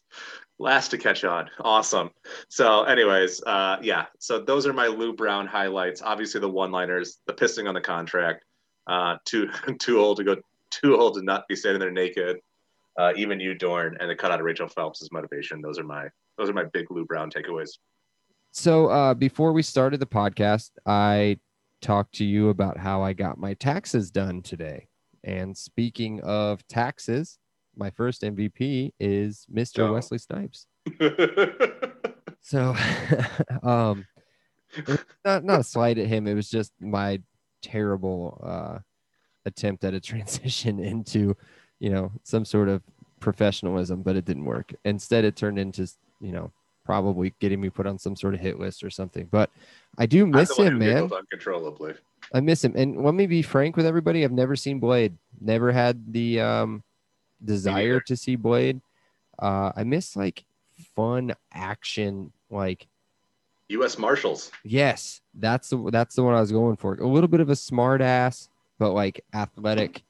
Last to catch on. Awesome. So anyways, uh, yeah. So those are my Lou Brown highlights. Obviously the one-liners, the pissing on the contract, uh, too too old to go, too old to not be standing there naked. Uh, even you, Dorn, and the cutout of Rachel Phelps' motivation. Those are my those are my big Lou Brown takeaways. So uh, before we started the podcast, I talked to you about how I got my taxes done today. And speaking of taxes, my first M V P is Mister Oh. Wesley Snipes. so, um, not not a slight at him. It was just my terrible uh, attempt at a transition into, you know, some sort of professionalism, but it didn't work. Instead, it turned into, you know, probably getting me put on some sort of hit list or something. But I do miss him, man. Uncontrollably. I miss him. And let me be frank with everybody. I've never seen Blade. Never had the. Um, desire to see Blade. uh I miss like fun action, like U S Marshals. Yes, that's the that's the one I was going for. A little bit of a smart ass, but like athletic,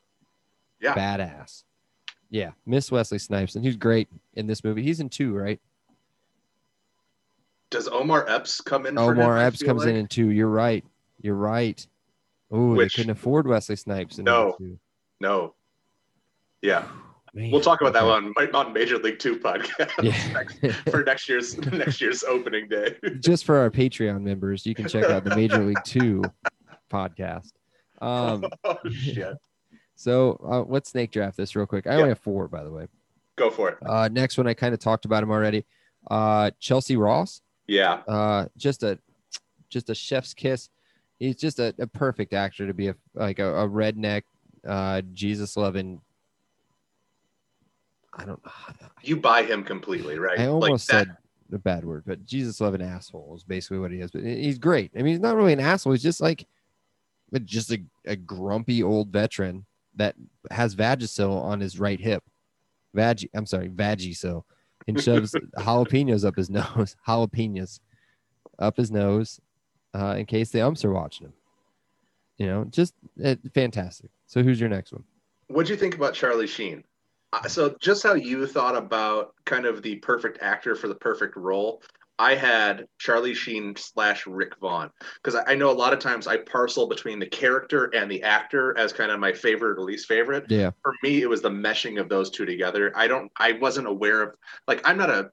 yeah, badass. Yeah, miss Wesley Snipes, and he's great in this movie. He's in two, right? Does Omar Epps come in? Omar for him, Epps comes like? in in two. You're right. You're right. Oh, they couldn't afford Wesley Snipes. In no, two. no, yeah. Man, we'll talk about that okay. one on Major League Two podcast yeah. next, for next year's next year's opening day. Just for our Patreon members, you can check out the Major League Two podcast. Um, oh shit! So uh, let's snake draft this real quick. I yeah. only have four, by the way. Go for it. Uh, next one, I kind of talked about him already. Uh, Chelcie Ross. Yeah. Uh, just a, just a chef's kiss. He's just a, a perfect actor to be a, like a, a redneck, uh, Jesus loving. I don't know. You buy him completely, right? I almost like said the bad word, but Jesus loving asshole is basically what he is. But he's great. I mean, he's not really an asshole. He's just like, but just a, a grumpy old veteran that has Vagisil on his right hip. Vag, I'm sorry, Vagisil. And shoves jalapenos up his nose, jalapenos up his nose, uh, in case the umps are watching him. You know, just uh, fantastic. So who's your next one? What'd you think about Charlie Sheen? Uh, so just how you thought about kind of the perfect actor for the perfect role, I had Charlie Sheen slash Rick Vaughn, because I, I know a lot of times I parcel between the character and the actor as kind of my favorite or least favorite. Yeah. For me, it was the meshing of those two together. I don't, I wasn't aware of, like, I'm not a,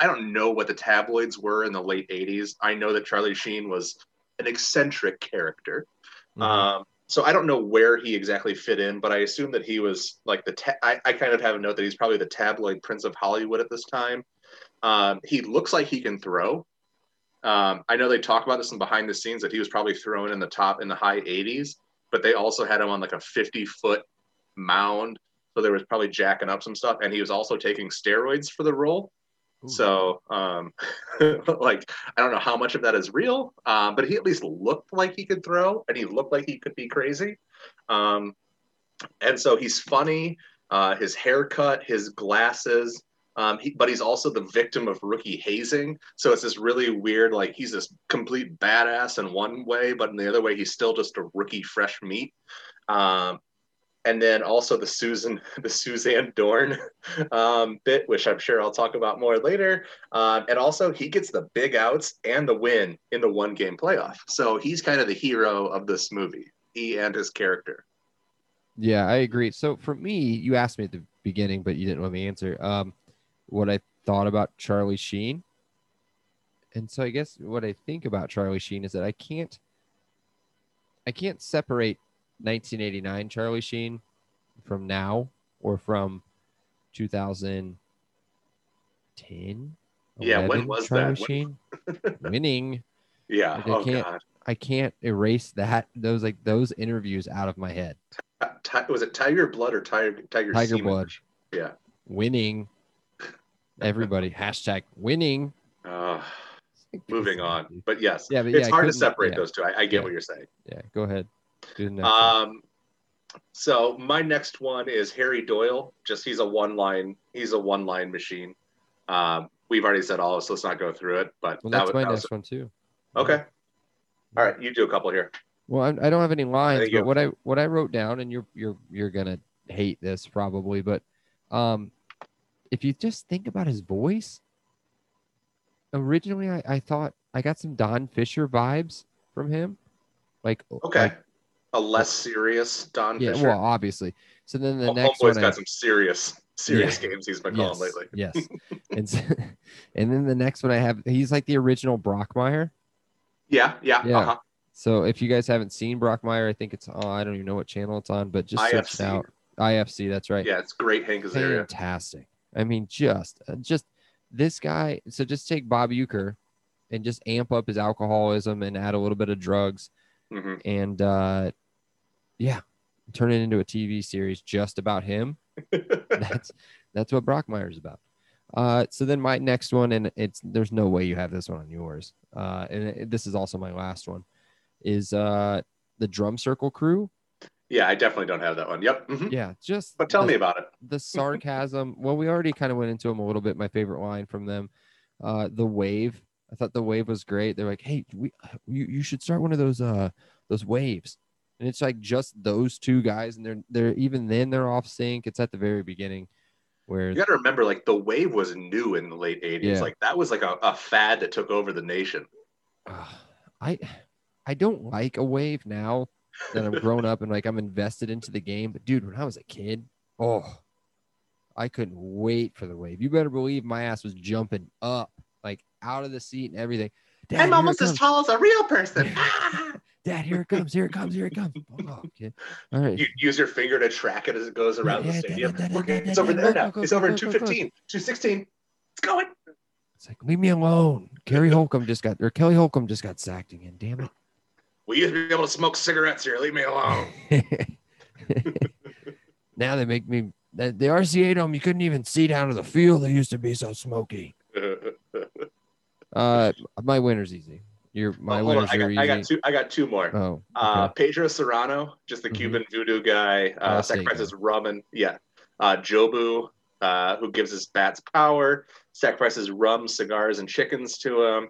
I don't know what the tabloids were in the late eighties. I know that Charlie Sheen was an eccentric character. Mm-hmm. Um, so I don't know where he exactly fit in, but I assume that he was like the, ta- I, I kind of have a note that he's probably the tabloid prince of Hollywood at this time. Um, he looks like he can throw. Um, I know they talk about this in behind the scenes that he was probably throwing in the top in the high eighties, but they also had him on like a fifty foot mound. So there was probably jacking up some stuff. And he was also taking steroids for the role. Ooh. So um, like, I don't know how much of that is real, uh, but he at least looked like he could throw and he looked like he could be crazy. Um, and so he's funny, uh, his haircut, his glasses. Um, he, but he's also the victim of rookie hazing. So it's this really weird, like he's this complete badass in one way, but in the other way, he's still just a rookie fresh meat. Um, and then also the Susan, the Suzanne Dorn um, bit, which I'm sure I'll talk about more later. Um, and also he gets the big outs and the win in the one game playoff. So he's kind of the hero of this movie, he and his character. Yeah, I agree. So for me, you asked me at the beginning, but you didn't let me answer. Um, what I thought about Charlie Sheen. And so I guess what I think about Charlie Sheen is that I can't, I can't separate nineteen eighty-nine Charlie Sheen from now or from two thousand ten. Yeah. When was Charlie that? Sheen winning? Yeah. Like I oh can't, God. I can't erase that. Those, like those interviews out of my head. T- was it Tiger Blood or Tiger, Tiger, Tiger Seaman? Blood. Yeah. Winning. Everybody hashtag winning. Uh, moving on, but yes, yeah, but yeah, it's hard to separate yeah, those two. I, I get yeah, what you're saying. Yeah, go ahead. Do the next um, one. So my next one is Harry Doyle. Just he's a one line. He's a one line machine. Um, we've already said all this. So let's not go through it. But well, that that's was, my that next was, one too. Okay. Yeah. All right, you do a couple here. Well, I, I don't have any lines, but you. what I what I wrote down, and you're you're you're gonna hate this probably, but um. If you just think about his voice, originally I, I thought I got some Don Fisher vibes from him. Like okay, like, a less serious Don yeah, Fisher. Yeah, well, obviously. So then the oh, next one, has got I, some serious, serious yeah, games he's been yes, calling lately. Yes, and so, and then the next one I have, he's like the original Brockmire. Yeah, yeah, yeah. Uh-huh. So if you guys haven't seen Brockmire, I think it's oh, I don't even know what channel it's on, but just search out I F C. That's right. Yeah, it's great. Hank Azaria. Fantastic. I mean, just, just this guy. So just take Bob Uecker and just amp up his alcoholism and add a little bit of drugs mm-hmm. and uh, yeah, turn it into a T V series just about him. that's, that's what Brockmire is about. Uh, so then my next one, and it's, there's no way you have this one on yours. Uh, and it, this is also my last one is uh, the Drum Circle Crew. Yeah, I definitely don't have that one. Yep. Mm-hmm. Yeah, just. But tell the, me about it. The sarcasm. Well, we already kind of went into them a little bit. My favorite line from them, uh, the wave. I thought the wave was great. They're like, "Hey, we, you, you should start one of those, uh, those waves." And it's like just those two guys, and they're they're even then they're off sync. It's at the very beginning. Where you got to remember, like the wave was new in the late eighties. Yeah. Like that was like a, a fad that took over the nation. Uh, I, I don't like a wave now. That I'm grown up and like I'm invested into the game. But dude, when I was a kid, oh, I couldn't wait for the wave. You better believe my ass was jumping up, like out of the seat and everything. Dad, I'm almost as tall as a real person. Dad, here it comes, here it comes, here it comes. Oh, kid. All right. You use your finger to track it as it goes around yeah, the stadium. Da, da, da, da, da, da, it's over there now. Go, go, it's over in two fifteen, two sixteen. It's going. It's like, leave me alone. Kerry Holcomb just got, or Kelly Holcomb just got sacked again. Damn it. We used to be able to smoke cigarettes here. Leave me alone. Now they make me, the, the R C A Dome, you couldn't even see down to the field. They used to be so smoky. Uh, my winner's easy. Your my oh, winners I got, are easy. I got two. I got two more. Oh, okay. uh, Pedro Serrano, just the Cuban mm-hmm. voodoo guy. Uh, sacrifices rum. Yeah. Uh, Jobu, uh, who gives his bats power. Sacrifices rum, cigars, and chickens to him.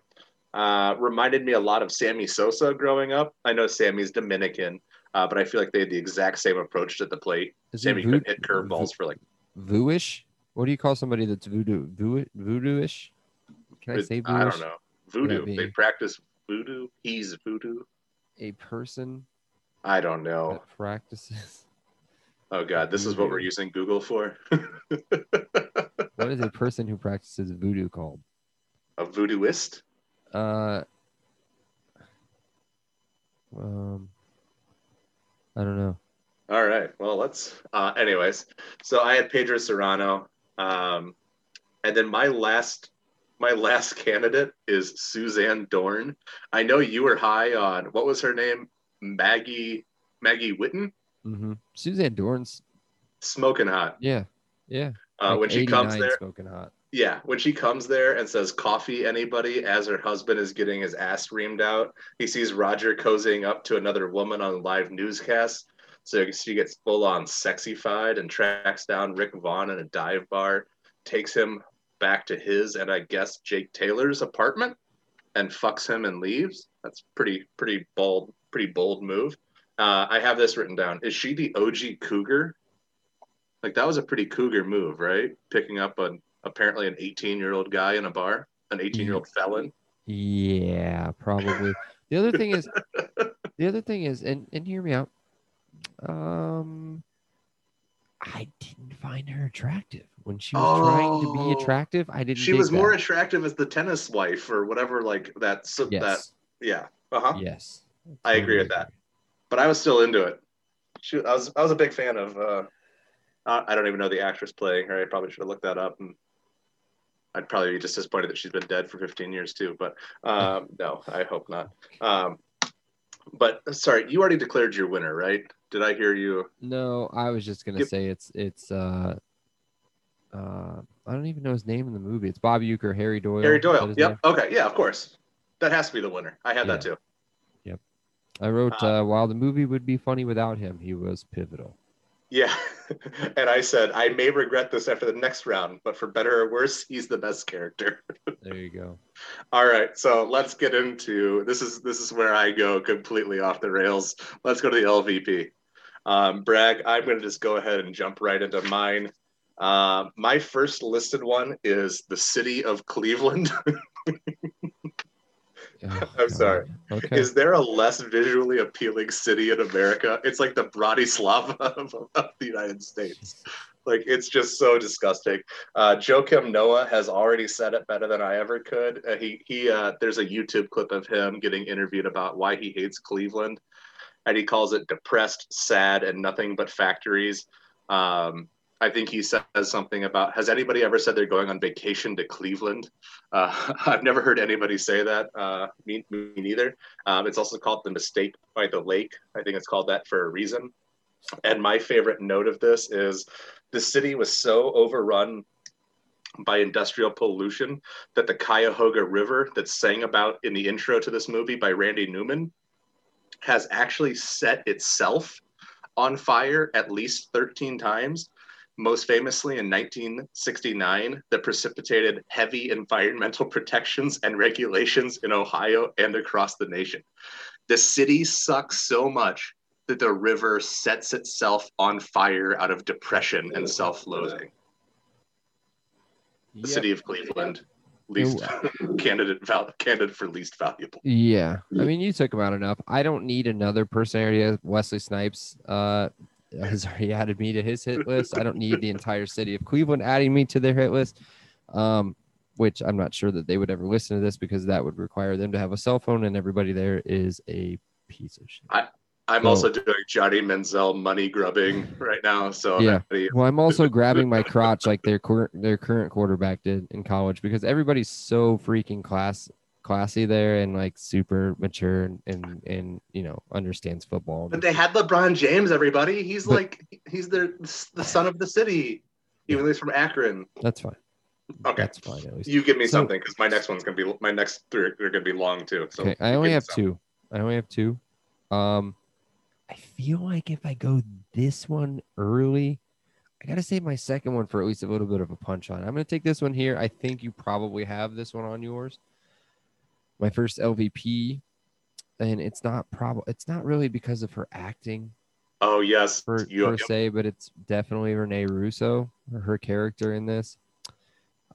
Uh, reminded me a lot of Sammy Sosa growing up. I know Sammy's Dominican, uh, but I feel like they had the exact same approach to the plate. Is Sammy vo- couldn't hit curveballs vo- for like voodoo-ish. What do you call somebody that's voodoo vo- voodoo-ish? Can I say voodoo? I don't know. Voodoo. Be... They practice voodoo. He's voodoo. A person. I don't know. Practices. Oh God, this voodoo. Is what we're using Google for. What is a person who practices voodoo called? A voodooist. Uh, um, I don't know. All right. Well, let's. Uh, anyways, so I had Pedro Serrano, um, and then my last. My last candidate is Suzanne Dorn. I know you were high on, what was her name? Maggie Maggie Whitten? Mm-hmm. Suzanne Dorn's smoking hot. Yeah, yeah. Uh, like when she comes there. Smoking hot. Yeah, when she comes there and says coffee anybody as her husband is getting his ass reamed out. He sees Roger cozying up to another woman on live newscasts. So she gets full on sexified and tracks down Rick Vaughn in a dive bar, takes him back to his and I guess Jake Taylor's apartment and fucks him and leaves. That's pretty pretty bold pretty bold move. Uh, I have this written down. Is she the O G cougar? Like that was a pretty cougar move, right? Picking up an apparently an eighteen-year-old guy in a bar, an eighteen-year-old yeah. felon. Yeah, probably. The other thing is, the other thing is, and and hear me out. Um. I didn't find her attractive when she was oh, trying to be attractive. I didn't. She was that. more attractive as the tennis wife or whatever, like that. So yes. That, yeah. Uh huh. Yes. That's I agree with that, but I was still into it. She, I was, I was a big fan of. Uh, I don't even know the actress playing her. I probably should have looked that up, and I'd probably be just disappointed that she's been dead for fifteen years too. But um, no, I hope not. Um, but sorry, you already declared your winner, right? Did I hear you? No, I was just gonna Give, say it's it's uh, uh, I don't even know his name in the movie. It's Bob Uecker, Harry Doyle. Harry Doyle. Yep. Name? Okay. Yeah. Of course. That has to be the winner. I had yeah. that too. Yep. I wrote uh, uh, while the movie would be funny without him, he was pivotal. Yeah, and I said I may regret this after the next round, but for better or worse, he's the best character. There you go. All right, so let's get into this. Is this is where I go completely off the rails. Let's go to the L V P. Um, Bragg, I'm going to just go ahead and jump right into mine. Uh, my first listed one is the city of Cleveland. Oh, I'm sorry. Okay. Is there a less visually appealing city in America? It's like the Bratislava of, of the United States. Like, it's just so disgusting. Uh, Joakim Noah has already said it better than I ever could. Uh, he he. Uh, there's a YouTube clip of him getting interviewed about why he hates Cleveland. And he calls it depressed, sad, and nothing but factories. Um, I think he says something about, has anybody ever said they're going on vacation to Cleveland? Uh, I've never heard anybody say that. Uh, me, me neither. Um, it's also called The Mistake by the Lake. I think it's called that for a reason. And my favorite note of this is the city was so overrun by industrial pollution that the Cuyahoga River that's sang about in the intro to this movie by Randy Newman has actually set itself on fire at least thirteen times. Most famously in nineteen sixty-nine, that precipitated heavy environmental protections and regulations in Ohio and across the nation. The city sucks so much that the river sets itself on fire out of depression and self-loathing. The yep. city of Cleveland, least candidate val- candidate for least valuable. Yeah, I mean, you took him out enough. I don't need another personality. Wesley Snipes. Uh, has already added me to his hit list. I don't need the entire city of Cleveland adding me to their hit list, um, which I'm not sure that they would ever listen to this because that would require them to have a cell phone and everybody there is a piece of shit. I, I'm oh. also doing Johnny Manziel money grubbing right now. So yeah. Everybody... Well, I'm also grabbing my crotch like their cor- their current quarterback did in college, because everybody's so freaking class classy there and like super mature and and, and you know, understands football. But they had LeBron James. Everybody, he's but, like he's their the son of the city, even though he's from Akron. That's fine. Okay, that's fine. At least. You give me so, something, because my next one's gonna be my next three are gonna be long too. So okay, I only have two. I only have two. Um. I feel like if I go this one early, I got to save my second one for at least a little bit of a punch on. I'm going to take this one here. I think you probably have this one on yours. My first L V P. And it's not prob- It's not really because of her acting. Oh, yes. Per, you, per yep. se, but it's definitely Renee Russo, or her character in this.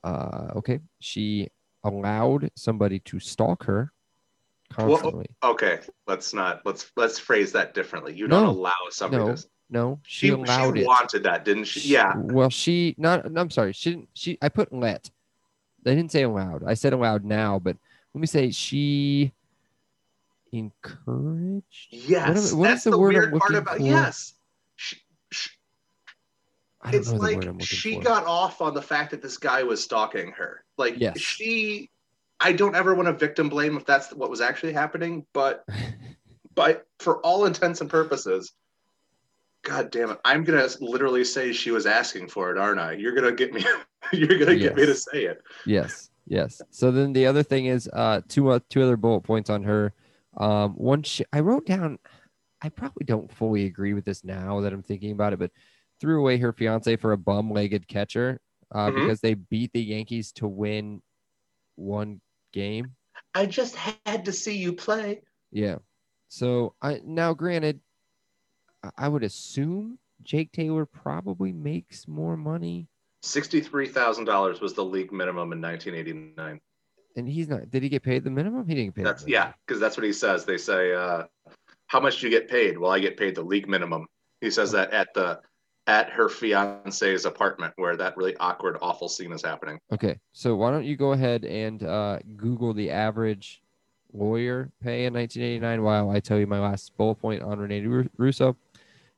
Uh, okay. She allowed somebody to stalk her. Well, okay, let's not let's let's phrase that differently. You don't no, allow somebody no, to no she, she allowed she it. Wanted that, didn't she? she yeah well she not I'm sorry she didn't she I put let I didn't say allowed I said allowed now but let me say she encouraged yes what, what that's the, the word weird I'm part about for? Yes she, she, it's like she for. Got off on the fact that this guy was stalking her, like yes. she I don't ever want to victim blame if that's what was actually happening, but but for all intents and purposes, God damn it, I'm gonna literally say she was asking for it, aren't I? You're gonna get me, you're gonna yes. get me to say it. Yes, yes. So then the other thing is uh, two uh, two other bullet points on her. Um, one, she, I wrote down. I probably don't fully agree with this now that I'm thinking about it, but threw away her fiance for a bum-legged catcher uh, mm-hmm. because they beat the Yankees to win one game. I just had to see you play. Yeah. So I now granted, I would assume Jake Taylor probably makes more money. sixty-three thousand dollars was the league minimum in nineteen eighty-nine. And he's not, did he get paid the minimum? He didn't get paid. That's, yeah. Cause that's what he says. They say, uh, how much do you get paid? Well, I get paid the league minimum. He says that at the, at her fiance's apartment where that really awkward, awful scene is happening. Okay. So why don't you go ahead and uh, Google the average lawyer pay in nineteen eighty-nine while I tell you my last bullet point on Renee Russo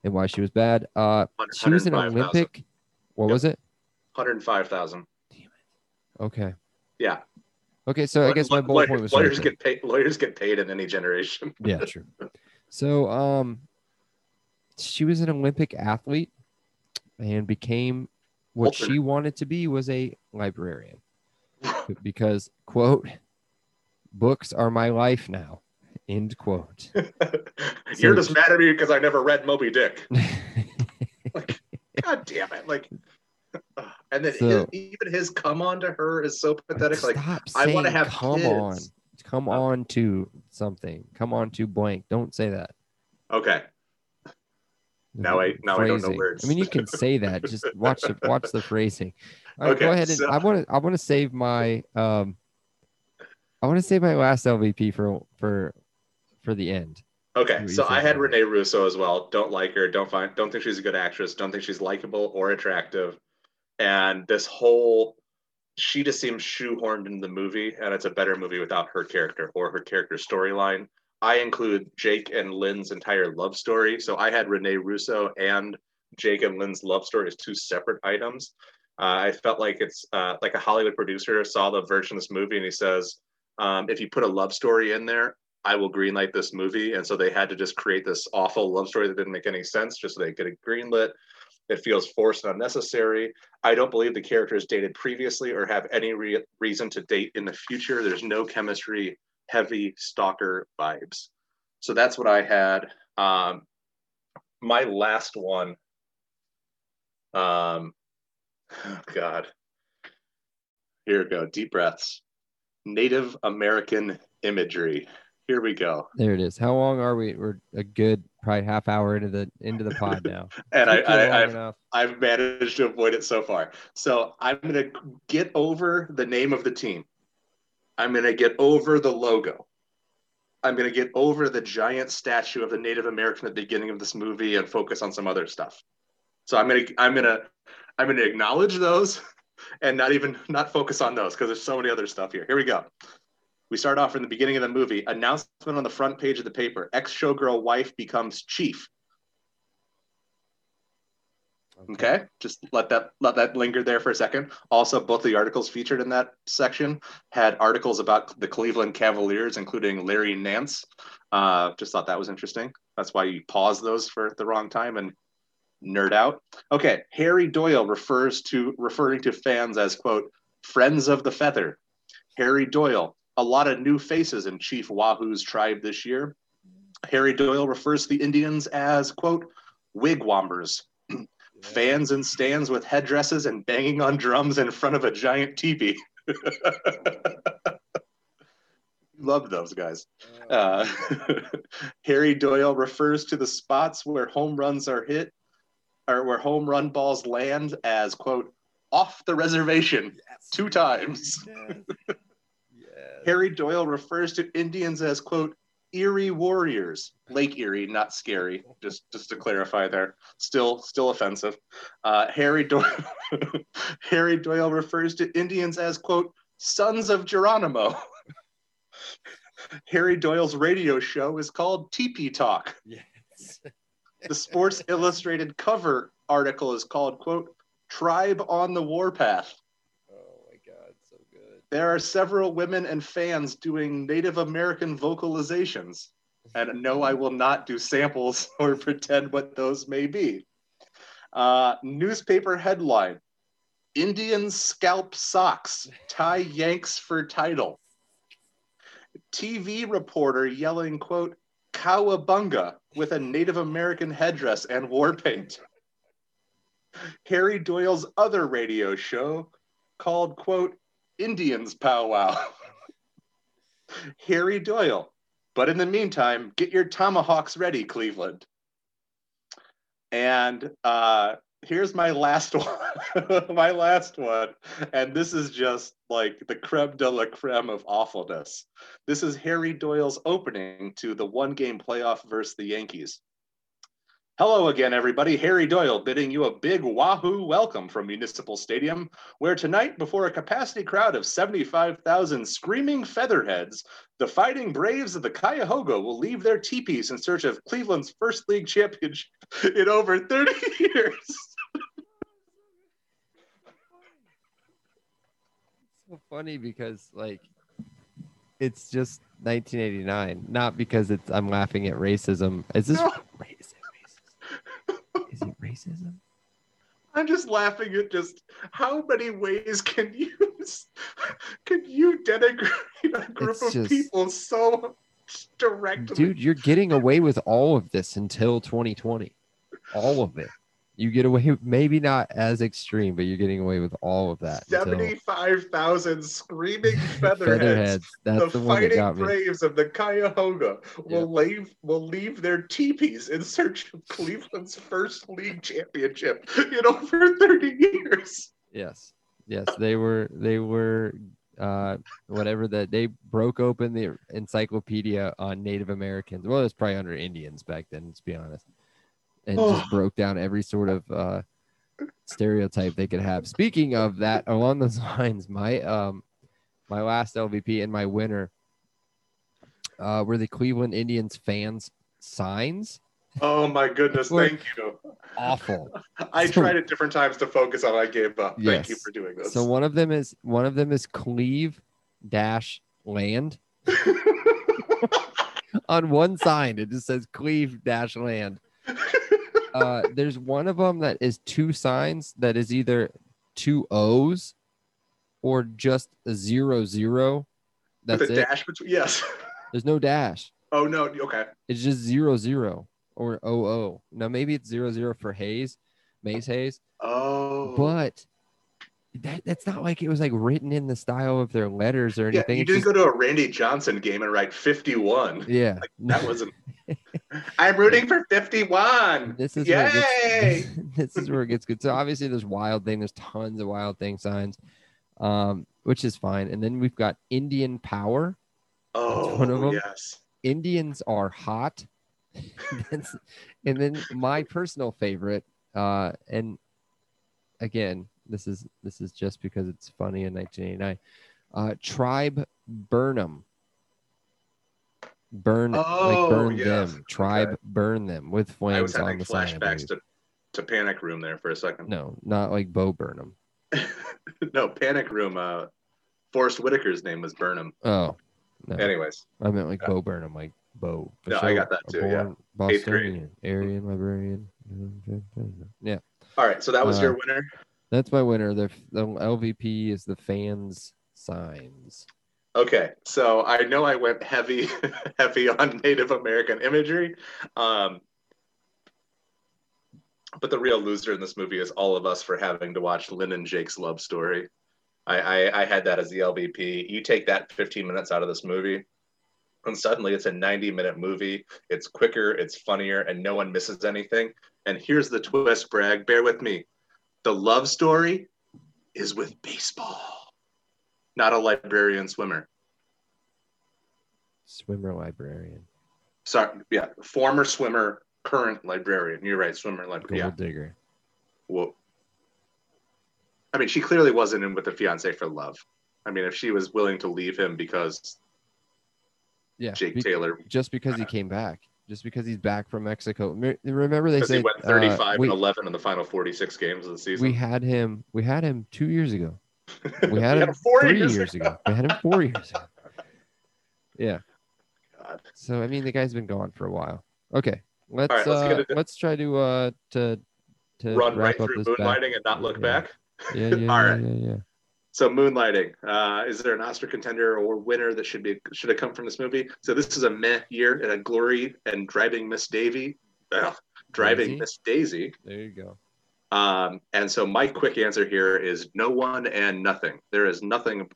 and why she was bad. Uh, she was an Olympic. zero zero zero. What yep. was it? one hundred five thousand. Damn it. Okay. Yeah. Okay. So L- I guess my bullet lawyer, point was lawyers get paid. Lawyers get paid in any generation. Yeah, true. So um, she was an Olympic athlete. And became what Alternate. She wanted to be was a librarian because, quote, books are my life now, end quote. You're so, just mad at me because I never read Moby Dick. Like, God damn it. Like, and then so, his, even his come on to her is so pathetic. Like, stop I want to have come kids. on. Come on to something. Come on to blank. Don't say that. Okay. Now I now phrasing. I don't know words. I mean, you can say that. Just watch the watch the phrasing. All right, okay, go ahead. And so, I want to I want to save my um. I want to save my last L V P for for for the end. Okay, so I had Renee Russo as well. Don't like her. Don't find. Don't think she's a good actress. Don't think she's likable or attractive. And this whole, she just seems shoehorned into the movie, and it's a better movie without her character or her character storyline. I include Jake and Lynn's entire love story. So I had Renee Russo and Jake and Lynn's love story as two separate items. Uh, I felt like it's uh, like a Hollywood producer saw the version of this movie and he says, um, if you put a love story in there, I will greenlight this movie. And so they had to just create this awful love story that didn't make any sense just so they could greenlit. It feels forced and unnecessary. I don't believe the characters dated previously or have any re- reason to date in the future. There's no chemistry. Heavy stalker vibes. So that's what I had. Um, my last one. Um, oh God. Here we go. Deep breaths. Native American imagery. Here we go. There it is. How long are we? We're a good probably half hour into the into the pod now. And I, I, I've, I've managed to avoid it so far. So I'm going to get over the name of the team. I'm going to get over the logo. I'm going to get over the giant statue of the Native American at the beginning of this movie and focus on some other stuff. So I'm going to, I'm going to, I'm going to acknowledge those and not even, not focus on those because there's so many other stuff here. Here we go. We start off in the beginning of the movie. Announcement on the front page of the paper. Ex-showgirl wife becomes chief. Okay. okay, just let that let that linger there for a second. Also, both the articles featured in that section had articles about the Cleveland Cavaliers, including Larry Nance. Uh, just thought that was interesting. That's why you pause those for the wrong time and nerd out. Okay, Harry Doyle refers to referring to fans as, quote, friends of the feather. Harry Doyle, a lot of new faces in Chief Wahoo's tribe this year. Harry Doyle refers to the Indians as, quote, wigwambers. Fans in stands with headdresses and banging on drums in front of a giant teepee. Love those guys. Uh, Harry Doyle refers to the spots where home runs are hit, or where home run balls land, as, quote, off the reservation, yes. two times. Yes. Yes. Harry Doyle refers to Indians as, quote, Erie Warriors. Lake Erie, not scary. Just just to clarify there. Still still offensive. Uh, Harry Doyle Harry Doyle refers to Indians as, quote, sons of Geronimo. Harry Doyle's radio show is called Teepee Talk. Yes. The Sports Illustrated cover article is called, quote, Tribe on the Warpath. There are several women and fans doing Native American vocalizations. And no, I will not do samples or pretend what those may be. Uh, newspaper headline, Indians scalp socks, tie Yanks for title. T V reporter yelling, quote, cowabunga with a Native American headdress and war paint. Harry Doyle's other radio show called, quote, Indians powwow. Harry Doyle. But in the meantime, get your tomahawks ready, Cleveland. And uh, here's my last one. my last one. And this is just like the creme de la creme of awfulness. This is Harry Doyle's opening to the one-game playoff versus the Yankees. Hello again, everybody. Harry Doyle bidding you a big wahoo welcome from Municipal Stadium, where tonight, before a capacity crowd of seventy-five thousand screaming featherheads, the Fighting Braves of the Cuyahoga will leave their teepees in search of Cleveland's first league championship in over thirty years. It's so funny because, like, it's just nineteen eighty-nine. Not because it's I'm laughing at racism. Is this no. racist? Is it racism? I'm just laughing at just how many ways can you can you denigrate a group just, of people so directly? Dude, you're getting away with all of this until twenty twenty. All of it. You get away, maybe not as extreme, but you're getting away with all of that. seventy-five thousand screaming featherheads. featherheads. That's the, the Fighting that got me. Braves of the Cuyahoga will yep. leave will leave their teepees in search of Cleveland's first league championship in over thirty years. Yes, yes, they were they were uh, whatever that they broke open the encyclopedia on Native Americans. Well, it's probably under Indians back then. Let's be honest. And oh. just broke down every sort of uh, stereotype they could have. Speaking of that, along those lines, my um, my last L V P and my winner uh, were the Cleveland Indians fans' signs. Oh my goodness! Thank you. Awful. I so, tried at different times to focus on. I gave up. Yes. Thank you for doing this. So one of them is one of them is Cleve dash land. On one sign, it just says Cleve dash land. Uh, there's one of them that is two signs that is either two O's or just a zero zero. That's With a it. Dash between, yes. There's no dash. Oh no, okay. It's just zero zero or O O. Now maybe it's zero zero for Hayes, Mays Hayes. Oh. But that that's not like it was like written in the style of their letters or anything. Yeah, you it's didn't just... go to a Randy Johnson game and write fifty-one. Yeah, like, that wasn't. I'm rooting for fifty-one. This is, Yay! Gets, this is where it gets good. So obviously there's wild thing. There's tons of wild thing signs, um, which is fine. And then we've got Indian power. Oh, that's one of them. Yes. Indians are hot. And then my personal favorite. Uh, and again, this is this is just because it's funny in nineteen eighty-nine. Uh, Tribe Burnham. burn, oh, like burn yeah. them, tribe, okay. burn them with flames. I was having on the flashbacks to, to Panic Room there for a second. No, not like Bo Burnham. No, Panic Room. Uh, Forrest Whitaker's name was Burnham. Oh, no. Anyways, I meant like yeah. Bo Burnham, like Bo. No, I got that too. Yeah, Bostonian, Aryan, librarian. Yeah. All right, so that was uh, your winner. That's my winner. The, the L V P is the fans' signs. Okay, so I know I went heavy, heavy on Native American imagery, um, but the real loser in this movie is all of us for having to watch Lynn and Jake's love story. I, I, I had that as the L V P. You take that fifteen minutes out of this movie, and suddenly it's a ninety-minute movie. It's quicker, it's funnier, and no one misses anything. And here's the twist, Bragg. Bear with me. The love story is with baseball. Not a librarian swimmer. Swimmer librarian. Sorry, yeah. Former swimmer, current librarian. You're right, swimmer librarian. Gold yeah. digger. Well, I mean, she clearly wasn't in with her fiance for love. I mean, if she was willing to leave him because yeah, Jake be- Taylor. Just because uh, he came back. Just because he's back from Mexico. Remember they said he went thirty-five uh, we, and eleven in the final forty-six games of the season. We had him. We had him two years ago. We had him four years ago. We had him four years ago. Yeah. God. So I mean, the guy's been gone for a while. Okay, let's right, let's, uh, let's try to uh to to run right through Moonlighting back. and not look yeah. back. Yeah, yeah. yeah All right. Yeah, yeah, yeah. So Moonlighting, uh, is there an Oscar contender or winner that should be should have come from this movie? So this is a meh year and a Glory and Driving Miss Daisy, uh, Driving Daisy? Miss Daisy. There you go. Um, and so my quick answer here is no one and nothing. There is nothing,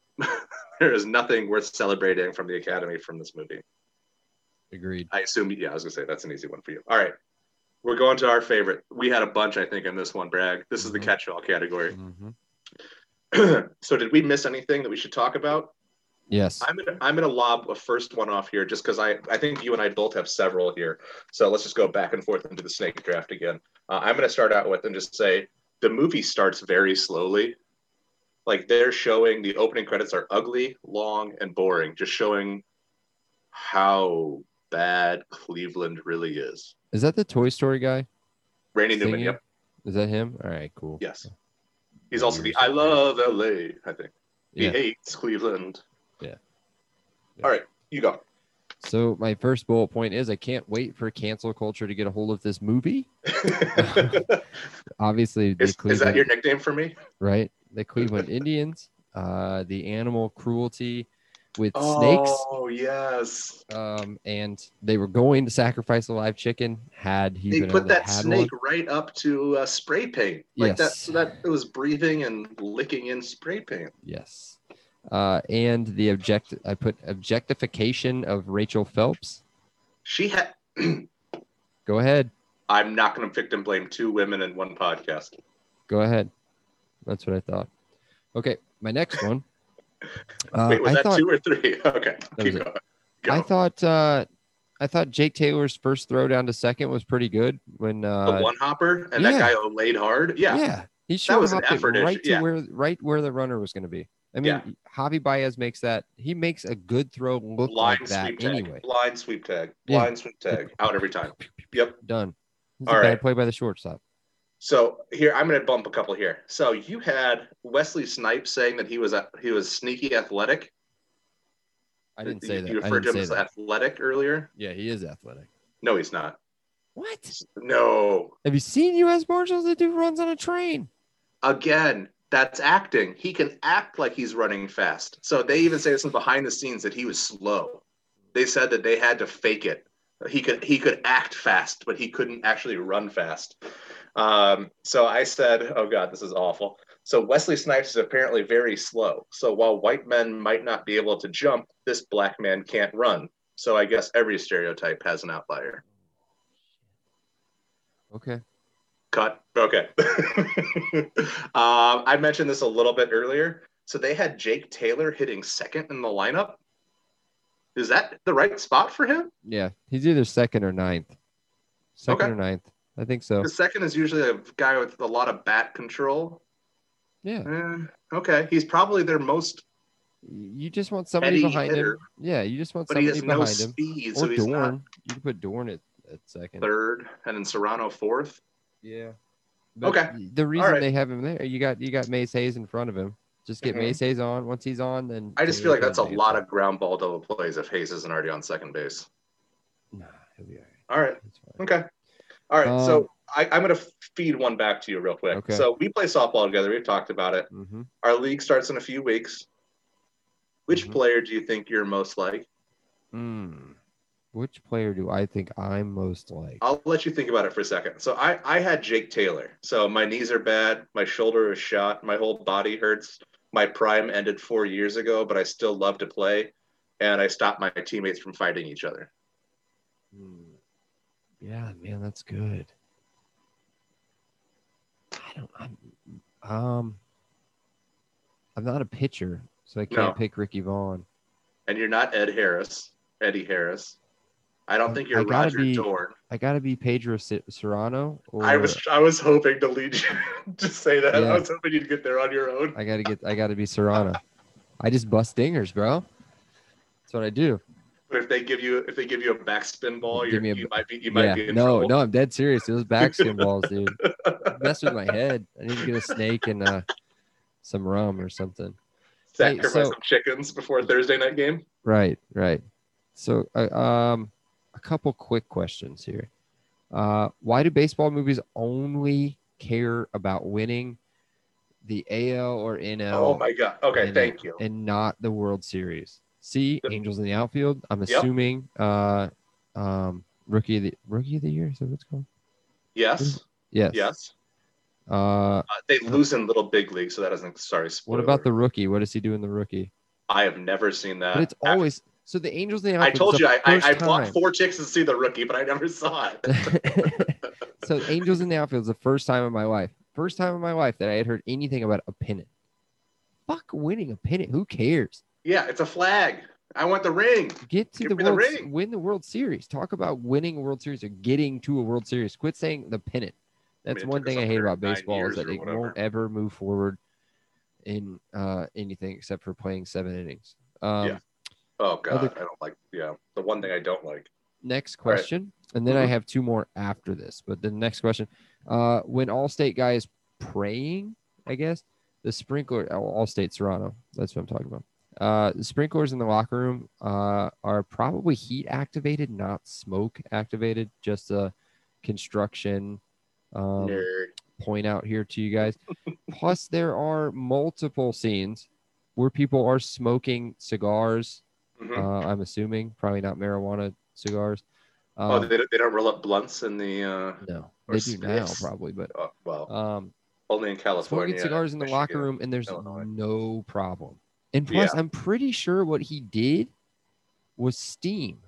there is nothing worth celebrating from the Academy from this movie. Agreed. I assume, yeah, I was gonna say that's an easy one for you. All right, we're going to our favorite. We had a bunch, I think, in this one, Bragg. This mm-hmm. is the catch-all category. Mm-hmm. So did we miss anything that we should talk about? Yes. I'm gonna I'm gonna lob a first one off here just because I, I think you and I both have several here. So let's just go back and forth into the snake draft again. Uh, I'm gonna start out with and just say the movie starts very slowly. Like they're showing the opening credits are ugly, long, and boring, just showing how bad Cleveland really is. Is that the Toy Story guy? Randy Newman, yep. Is that him? All right, cool. Yes. He's also the I love L A, I think. He yeah. hates Cleveland. Yeah. yeah. All right, you go. So my first bullet point is I can't wait for cancel culture to get a hold of this movie. Obviously, is, is that your nickname for me? Right, the Cleveland Indians, uh, the animal cruelty with oh, snakes. Oh yes. Um, and they were going to sacrifice a live chicken had he. They been put able that to snake one. right up to uh, spray paint. Like yes. That, so that it was breathing and licking in spray paint. Yes. Uh, and the object, I put objectification of Rachel Phelps. She had. Go ahead. I'm not going to victim blame two women in one podcast. Go ahead. That's what I thought. Okay, my next one. Uh, Wait, was I that thought... two or three? Okay, keep going. Go. I thought. Uh, I thought Jake Taylor's first throw down to second was pretty good when uh, the one hopper and yeah. that guy laid hard. Yeah, yeah, he sure that was an effort right to yeah. where right where the runner was going to be. I mean, yeah. Javi Baez makes that. He makes a good throw look Blind like that sweep tag. anyway. Blind sweep tag. Blind yeah. sweep tag. Out every time. Yep. Done. All right. Play by the shortstop. So here, I'm going to bump a couple here. So you had Wesley Snipes saying that he was a, he was sneaky athletic. I didn't say you, that. You referred to him as that. athletic earlier? Yeah, he is athletic. No, he's not. What? No. Have you seen U S Marshals? The dude runs on a train. Again. That's acting. He can act like he's running fast. So they even say this in behind the scenes that he was slow. They said that they had to fake it. He could he could act fast, but he couldn't actually run fast. Um, so I said, oh God, this is awful. So Wesley Snipes is apparently very slow. So while white men might not be able to jump, this black man can't run. So I guess every stereotype has an outlier. Okay. Cut. Okay. um, I mentioned this a little bit earlier. So they had Jake Taylor hitting second in the lineup. Is that the right spot for him? Yeah, he's either second or ninth. Second okay. or ninth. I think so. The second is usually a guy with a lot of bat control. Yeah. Eh, okay. He's probably their most You just want somebody Eddie behind hitter, him. Yeah, you just want somebody behind no him. Speed, or so he's Dorn. Not... You can put Dorn at, at second. Third, and then Serrano fourth. Yeah. But okay. The reason right. they have him there, you got you got Mays Hayes in front of him. Just get mm-hmm. Mays Hayes on. Once he's on, then I just feel like that's a lot of ground ball double plays if Hayes isn't already on second base. Nah, he'll be all right. All right. Okay. All right. Um, so I, I'm going to feed one back to you real quick. Okay. So we play softball together. We've talked about it. Mm-hmm. Our league starts in a few weeks. Which mm-hmm. player do you think you're most like? Mm. Which player do I think I'm most like? I'll let you think about it for a second. So I, I had Jake Taylor. So my knees are bad. My shoulder is shot. My whole body hurts. My prime ended four years ago, but I still love to play. And I stopped my teammates from fighting each other. Mm. Yeah, man, that's good. I don't, I'm, um, I'm not a pitcher, so I can't no. pick Ricky Vaughn. And you're not Ed Harris, Eddie Harris. I don't I, think you're Roger be, Dorn. I gotta be Pedro Serrano. Or... I was I was hoping to lead you to say that. Yeah. I was hoping you'd get there on your own. I gotta get. I gotta be Serrano. I just bust dingers, bro. That's what I do. But if they give you if they give you a backspin ball, you're, a, you might be you might yeah, be in no, trouble. No, no, I'm dead serious. Those backspin balls, dude, mess with my head. I need to get a snake and uh, some rum or something. Sacrifice hey, so, some chickens before a Thursday night game. Right, right. So, uh, um, a couple quick questions here. Uh, why do baseball movies only care about winning the A L or N L? Oh my God! Okay, and, thank you. And not the World Series. See, Angels in the Outfield. I'm assuming yep. uh, um, Rookie of the Rookie of the Year. Is that what it's called? Yes. Yes. Yes. Uh, uh, they lose in Little Big League, so that doesn't. Sorry. Spoiler. What about the Rookie? What does he do in the Rookie? I have never seen that. But it's always so. The Angels in the Outfield. I told you, I, I, I bought four chicks to see the Rookie, but I never saw it. So Angels in the Outfield is the first time in my life, first time in my life that I had heard anything about a pennant. Fuck winning a pennant. Who cares? Yeah, it's a flag. I want the ring. Get to Give the, me World, the ring. Win the World Series. Talk about winning a World Series or getting to a World Series. Quit saying the pennant. That's I mean, one thing I hate about baseball is that it whatever. won't ever move forward in uh, anything except for playing seven innings. Um, yeah. Oh, God. Other, I don't like – yeah. The one thing I don't like. Next question. Right. And then mm-hmm. I have two more after this. But the next question. Uh, when Allstate guy is praying, I guess, the sprinkler oh, – Allstate Serrano. That's what I'm talking about. Uh, the sprinklers in the locker room uh, are probably heat activated, not smoke activated. Just a construction um, Nerd. point out here to you guys. Plus, there are multiple scenes where people are smoking cigars. Mm-hmm. Uh, I'm assuming probably not marijuana cigars. Uh, oh, they don't, they don't roll up blunts in the uh, no. They do space. now probably, but oh, well, um, only in California. Smoking cigars in the Michigan, locker room, and there's Illinois. no problem. And plus, yeah. I'm pretty sure what he did was steam.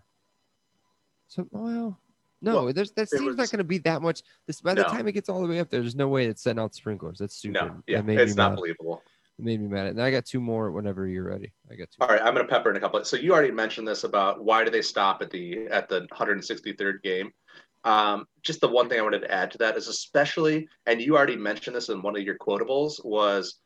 So, well, no, well, there's, that steam's was, not going to be that much. This By the no. time it gets all the way up there, there's no way it's sending out sprinklers. That's stupid. No, yeah, that it's not mad. believable. It made me mad. And I got two more whenever you're ready. I got two. All more. right, I'm going to pepper in a couple. So you already mentioned this about why do they stop at the at the one hundred sixty-third game. Um, just the one thing I wanted to add to that is especially, and you already mentioned this in one of your quotables, was –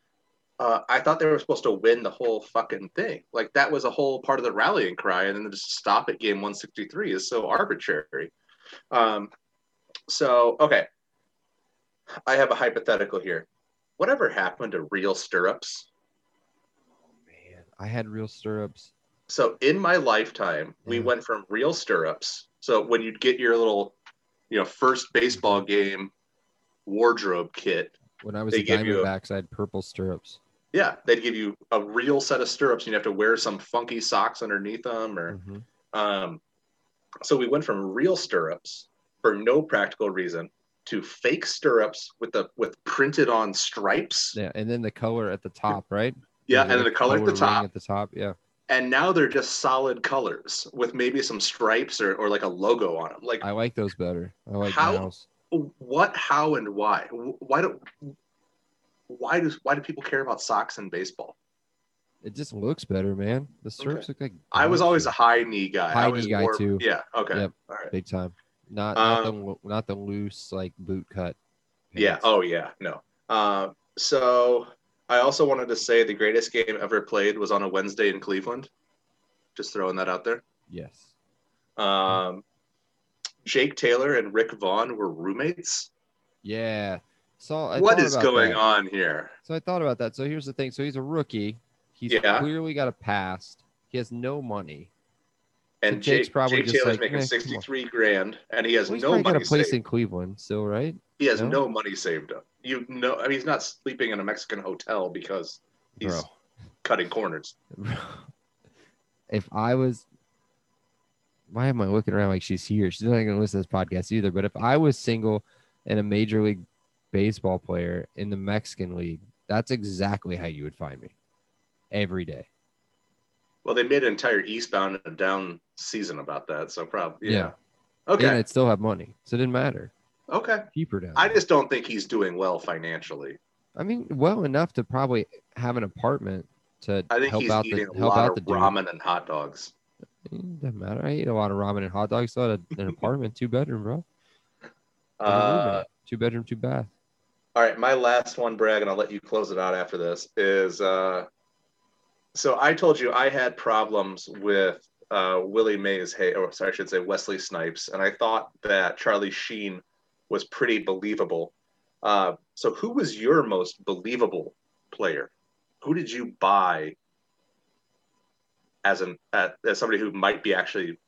Uh, I thought they were supposed to win the whole fucking thing. Like, that was a whole part of the rallying cry, and then to just stop at game one sixty-three is so arbitrary. Um, so, okay. I have a hypothetical here. Whatever happened to real stirrups? Oh, man. I had real stirrups. So, in my lifetime, yeah. we went from real stirrups. So, when you'd get your little, you know, first baseball game wardrobe kit. When I was at Diamondbacks, I had purple stirrups. Yeah, they'd give you a real set of stirrups. And you'd have to wear some funky socks underneath them. Or, mm-hmm. um, so we went from real stirrups for no practical reason to fake stirrups with the with printed on stripes. Yeah, and then the color at the top, right? Yeah, and, and then the color, color at the top. At the top, yeah. And now they're just solid colors with maybe some stripes or, or like a logo on them. Like I like those better. I like how, those. What? How? And why? Why do? Why does why do people care about socks in baseball? It just looks better, man. The stirrups okay. look like. I was always a high knee guy. High I was knee guy warm. too. Yeah. Okay. Yep. All right. Big time. Not not, um, the, not the loose like boot cut pants. Yeah. Oh yeah. No. Um. Uh, so I also wanted to say the greatest game ever played was on a Wednesday in Cleveland. Just throwing that out there. Yes. Um, Jake Taylor and Rick Vaughn were roommates. Yeah. So I what is going that. on here? So I thought about that. So here's the thing. So he's a rookie. He's yeah. clearly got a past. He has no money. And Jake, Jake's probably Jake just Taylor's like, making hey, sixty-three grand, and he has well, no money. He's got a place saved. in Cleveland still, right? He has no? no money saved up. You know, I mean, he's not sleeping in a Mexican hotel because he's Bro. cutting corners. If I was, why am I looking around like she's here? She's not going to listen to this podcast either. But if I was single and a Major League Baseball player in the Mexican League, that's exactly how you would find me every day. Well, they made an entire Eastbound and Down season about that, so probably yeah. yeah. Okay, and I'd still have money, so it didn't matter. Okay, keep her down. I just don't think he's doing well financially. I mean, well enough to probably have an apartment to I think help he's out eating the, a lot of ramen dude. and hot dogs. It doesn't matter. I eat a lot of ramen and hot dogs. So I had an apartment, two bedroom, bro. Uh, two bedroom, two bath. All right, my last one, Bragg, and I'll let you close it out after this. Is uh, so I told you I had problems with uh, Willie Mays Hay, or sorry, I should say Wesley Snipes, and I thought that Charlie Sheen was pretty believable. Uh, so who was your most believable player? Who did you buy as an as, as somebody who might be actually,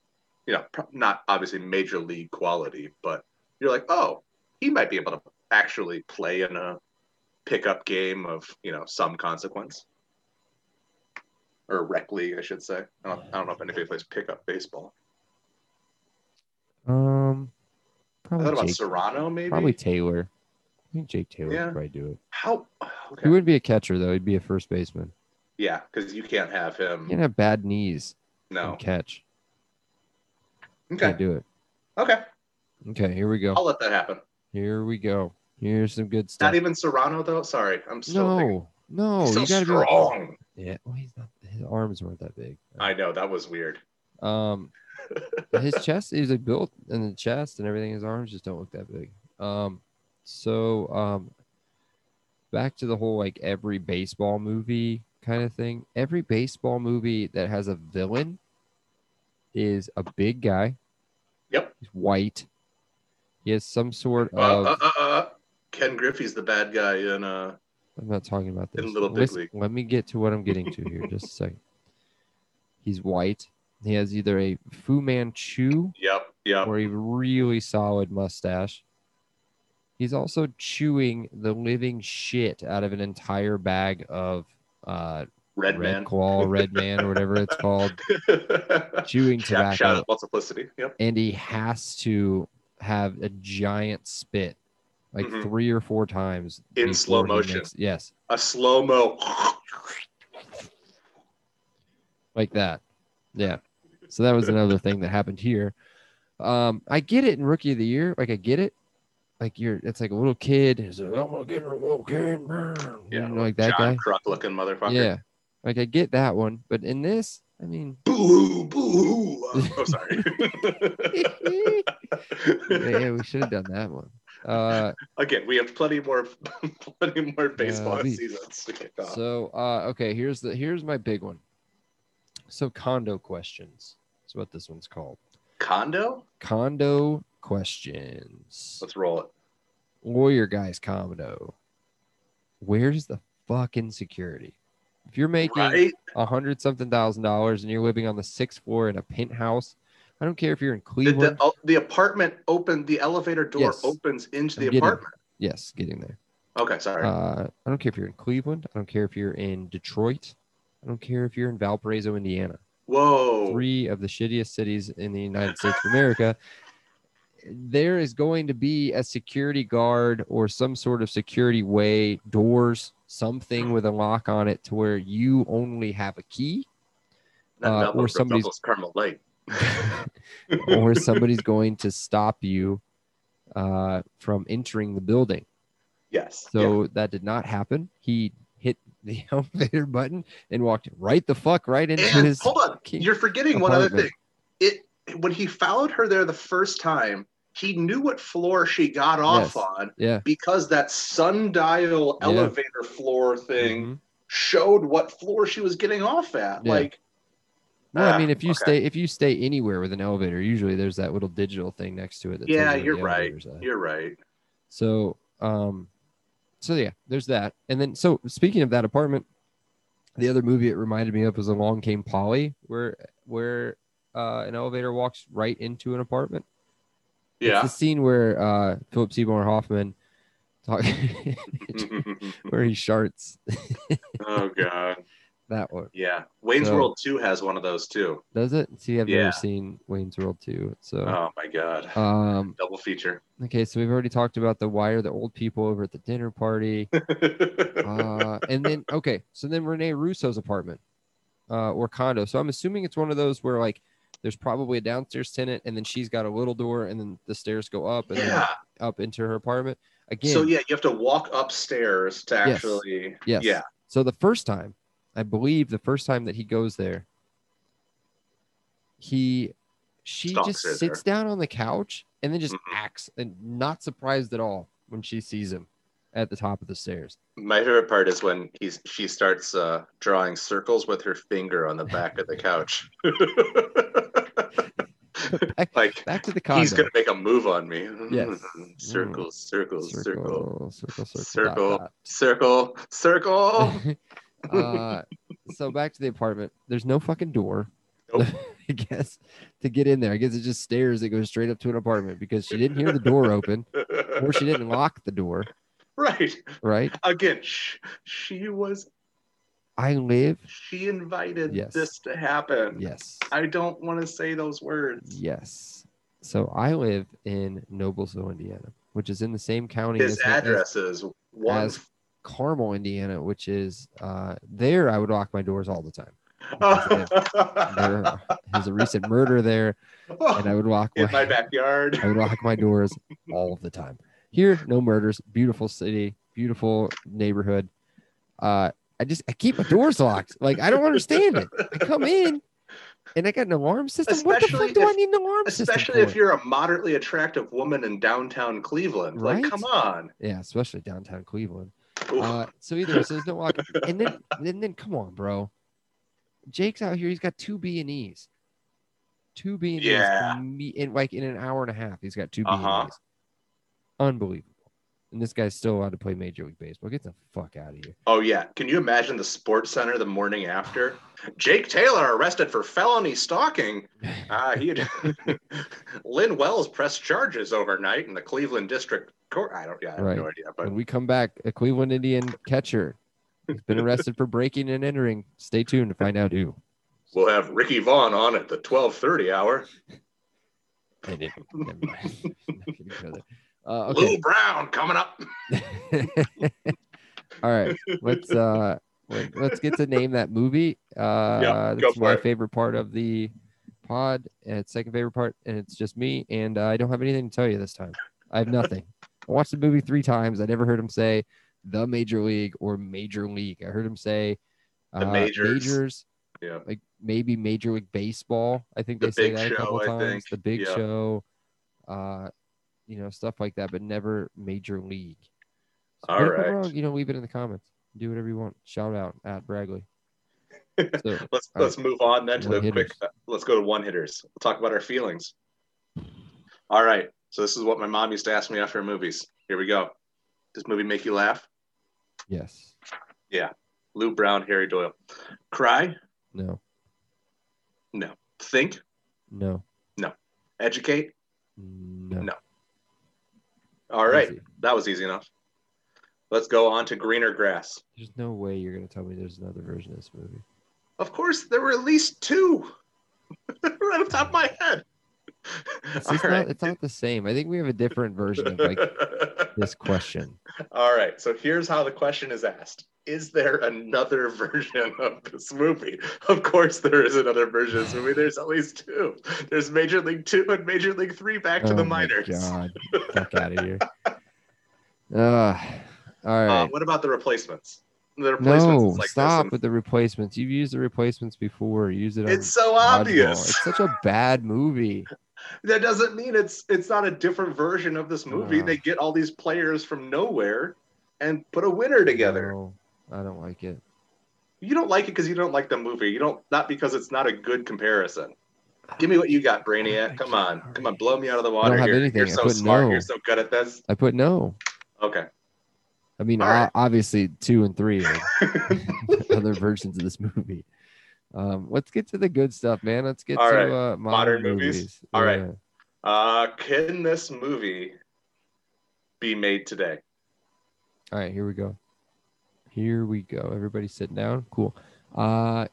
you know, not obviously major league quality, but you're like, oh, he might be able to actually play in a pickup game of, you know, some consequence, or rec league, I should say. I don't, I don't know if anybody plays pickup baseball. Um. Probably I thought about Jake, Serrano, maybe. Probably Taylor. I think Jake Taylor yeah. would probably do it. How? Okay. He wouldn't be a catcher, though. He'd be a first baseman. Yeah, because you can't have him. You can't have bad knees. No. And catch. Okay. Can't do it. Okay. Okay, here we go. I'll let that happen. Here we go. Here's some good stuff. Not even Serrano, though? Sorry. I'm still No, thinking. no. He's so you gotta strong. Be like, yeah, well, he's not. His arms weren't that big. I know. That was weird. Um... his chest is like built in the chest and everything. His arms just don't look that big. Um, so um, back to the whole like every baseball movie kind of thing. Every baseball movie that has a villain is a big guy. Yep, he's white. He has some sort of. Uh, uh, uh, uh. Ken Griffey's the bad guy in. Uh, I'm not talking about this. In Little Big League. Let me get to what I'm getting to here. Just a second. He's white. He has either a Fu Manchu yep, yep. or a really solid mustache. He's also chewing the living shit out of an entire bag of uh, Red, red man. Claw, Red Man, or whatever it's called. Chewing tobacco. Shout out multiplicity. Yep. And he has to have a giant spit like mm-hmm. three or four times. In slow motion. Makes, yes. A slow-mo. Like that. Yeah. So that was another thing that happened here. Um, I get it in Rookie of the Year. Like, I get it. Like, you're, it's like a little kid. It's like, I'm going to get her a little kid. Yeah. You know, like that John guy. Kruk looking motherfucker. Yeah. Like, I get that one. But in this, I mean. Boo-hoo, boo-hoo. Uh, oh, sorry. Yeah, we should have done that one. Uh, Again, we have plenty more plenty more baseball uh, seasons to kick off. So, uh, okay, here's the here's my big one. So condo questions. That's what this one's called. Condo? Condo questions. Let's roll it. Lawyer guy's condo. Where's the fucking security? If you're making a right? hundred something thousand dollars and you're living on the sixth floor in a penthouse, I don't care if you're in Cleveland. The, the, the apartment opened, the elevator door yes. opens into I'm the getting, apartment. Yes, getting there. Okay, sorry. Uh, I don't care if you're in Cleveland. I don't care if you're in Detroit. I don't care if you're in Valparaiso, Indiana. Whoa. Three of the shittiest cities in the United States of America. There is going to be a security guard or some sort of security way, doors, something with a lock on it to where you only have a key. Uh, not or somebody's Carmel Light. Or somebody's going to stop you uh, from entering the building. Yes. So yeah. that did not happen. He hit the elevator button and walked right the fuck right into and, his. Hold on, you're forgetting apartment. One other thing. It when he followed her there the first time, he knew what floor she got off yes. on yeah. because that sundial yeah. elevator floor thing mm-hmm. showed what floor she was getting off at. Yeah. Like, well, ah, I mean, if you okay. stay, if you stay anywhere with an elevator, usually there's that little digital thing next to it. That yeah, you're right. You're right. So, um, so yeah, there's that. And then, so speaking of that apartment, the other movie it reminded me of was Along Came Polly, where, where, uh, an elevator walks right into an apartment. Yeah. It's the scene where, uh, Philip Seymour Hoffman talk where he sharts. Oh God. That one. Yeah. Wayne's so, World two has one of those too. Does it? See, I've yeah. never seen Wayne's World two. So oh my God. Um double feature. Okay, so we've already talked about the why are the old people over at the dinner party. uh and then okay, so then Renee Russo's apartment uh or condo. So I'm assuming it's one of those where like there's probably a downstairs tenant and then she's got a little door and then the stairs go up and yeah. then up into her apartment. Again. So yeah, you have to walk upstairs to actually yes. Yes. yeah. So the first time I believe the first time that he goes there, he, she Stalks just sits there. down on the couch and then just mm-hmm. acts and not surprised at all when she sees him at the top of the stairs. My favorite part is when he's, she starts uh, drawing circles with her finger on the back of the couch. back, like back to the condo. He's going to make a move on me. Yes. Circles, circles, circle, circle, circle, circle, circle, dot, dot. circle, circle. uh so back to the apartment. There's no fucking door. Nope. I guess to get in there. I guess it's just stairs that go straight up to an apartment because she didn't hear the door open or she didn't lock the door. Right. Right. Again, sh- she was I live. She invited yes. this to happen. Yes. I don't want to say those words. Yes. So I live in Noblesville, Indiana, which is in the same county. His address is one as, Carmel, Indiana, which is uh there I would lock my doors all the time. There was a recent murder there and I would lock in my, my backyard. I would lock my doors all of the time. Here, no murders. Beautiful city, beautiful neighborhood. Uh I just I keep my doors locked. Like I don't understand it. I come in and I got an alarm system. Especially what the fuck do if, I need an alarm especially system? Especially if you're a moderately attractive woman in downtown Cleveland. Right? Like come on. Yeah, especially downtown Cleveland. Uh, so either so there's no walk, and then and then come on, bro. Jake's out here. He's got two B and E's, two B and E's, yeah. in like in an hour and a half. He's got two B uh-huh. and E's. Unbelievable. And this guy's still allowed to play Major League Baseball. Get the fuck out of here. Oh yeah, can you imagine the Sports Center the morning after? Jake Taylor arrested for felony stalking. Uh, he had... Lynn Wells pressed charges overnight in the Cleveland District Court. I don't. Yeah, I have right. no idea. But when we come back, a Cleveland Indian catcher has been arrested for breaking and entering. Stay tuned to find out who. We'll have Ricky Vaughn on at the twelve thirty hour. I didn't. Never mind. I'm not gonna go there. Uh, okay. Lou Brown coming up. All right, let's uh, let, let's get to name that movie. Uh, yeah, that's my it. favorite part of the pod, and it's second favorite part, and it's just me. And uh, I don't have anything to tell you this time. I have nothing. I watched the movie three times. I never heard him say the Major League or Major League. I heard him say uh, the majors. majors. Yeah, like maybe Major League Baseball. I think the they say that show, a couple I times. Think. The Big yeah. Show. Uh, You know, stuff like that, but never Major League. So all right. Wrong, you know, leave it in the comments. Do whatever you want. Shout out at Bradley. So, let's let's right. move on then to one the hitters. quick. Let's go to one hitters. We'll talk about our feelings. All right. So this is what my mom used to ask me after movies. Here we go. Does movie make you laugh? Yes. Yeah. Lou Brown, Harry Doyle. Cry? No. No. Think? No. No. Educate? No. No. All right, easy. That was easy enough. Let's go on to Greener Grass. There's no way you're going to tell me there's another version of this movie. Of course, there were at least two right off the top of my head. It's, not, right. it's not the same. I think we have a different version of like this question. All right, so here's how the question is asked. Is there another version of this movie? Of course there is another version of this movie. There's at least two. There's Major League Two and Major League Three back to oh the minors. God. Fuck out of here. Uh, all right. Uh, what about the replacements? The replacements no, is like stop some... with the replacements. You've used the replacements before. Use it. On it's so obvious. It's such a bad movie. That doesn't mean it's it's not a different version of this movie. Uh, they get all these players from nowhere and put a winner together. No, I don't like it. You don't like it because you don't like the movie. You don't not because it's not a good comparison. Give me what you got, Brainiac. Come on, come on, blow me out of the water. I don't have here. Anything. You're so I put smart. No. You're so good at this. I put no. Okay. I mean, right. Obviously, two and three are other versions of this movie. Um, let's get to the good stuff, man. Let's get All to right. uh, modern, modern movies. movies. All yeah. right. Uh, can this movie be made today? All right, here we go. Here we go. Everybody sit down. Cool. Uh,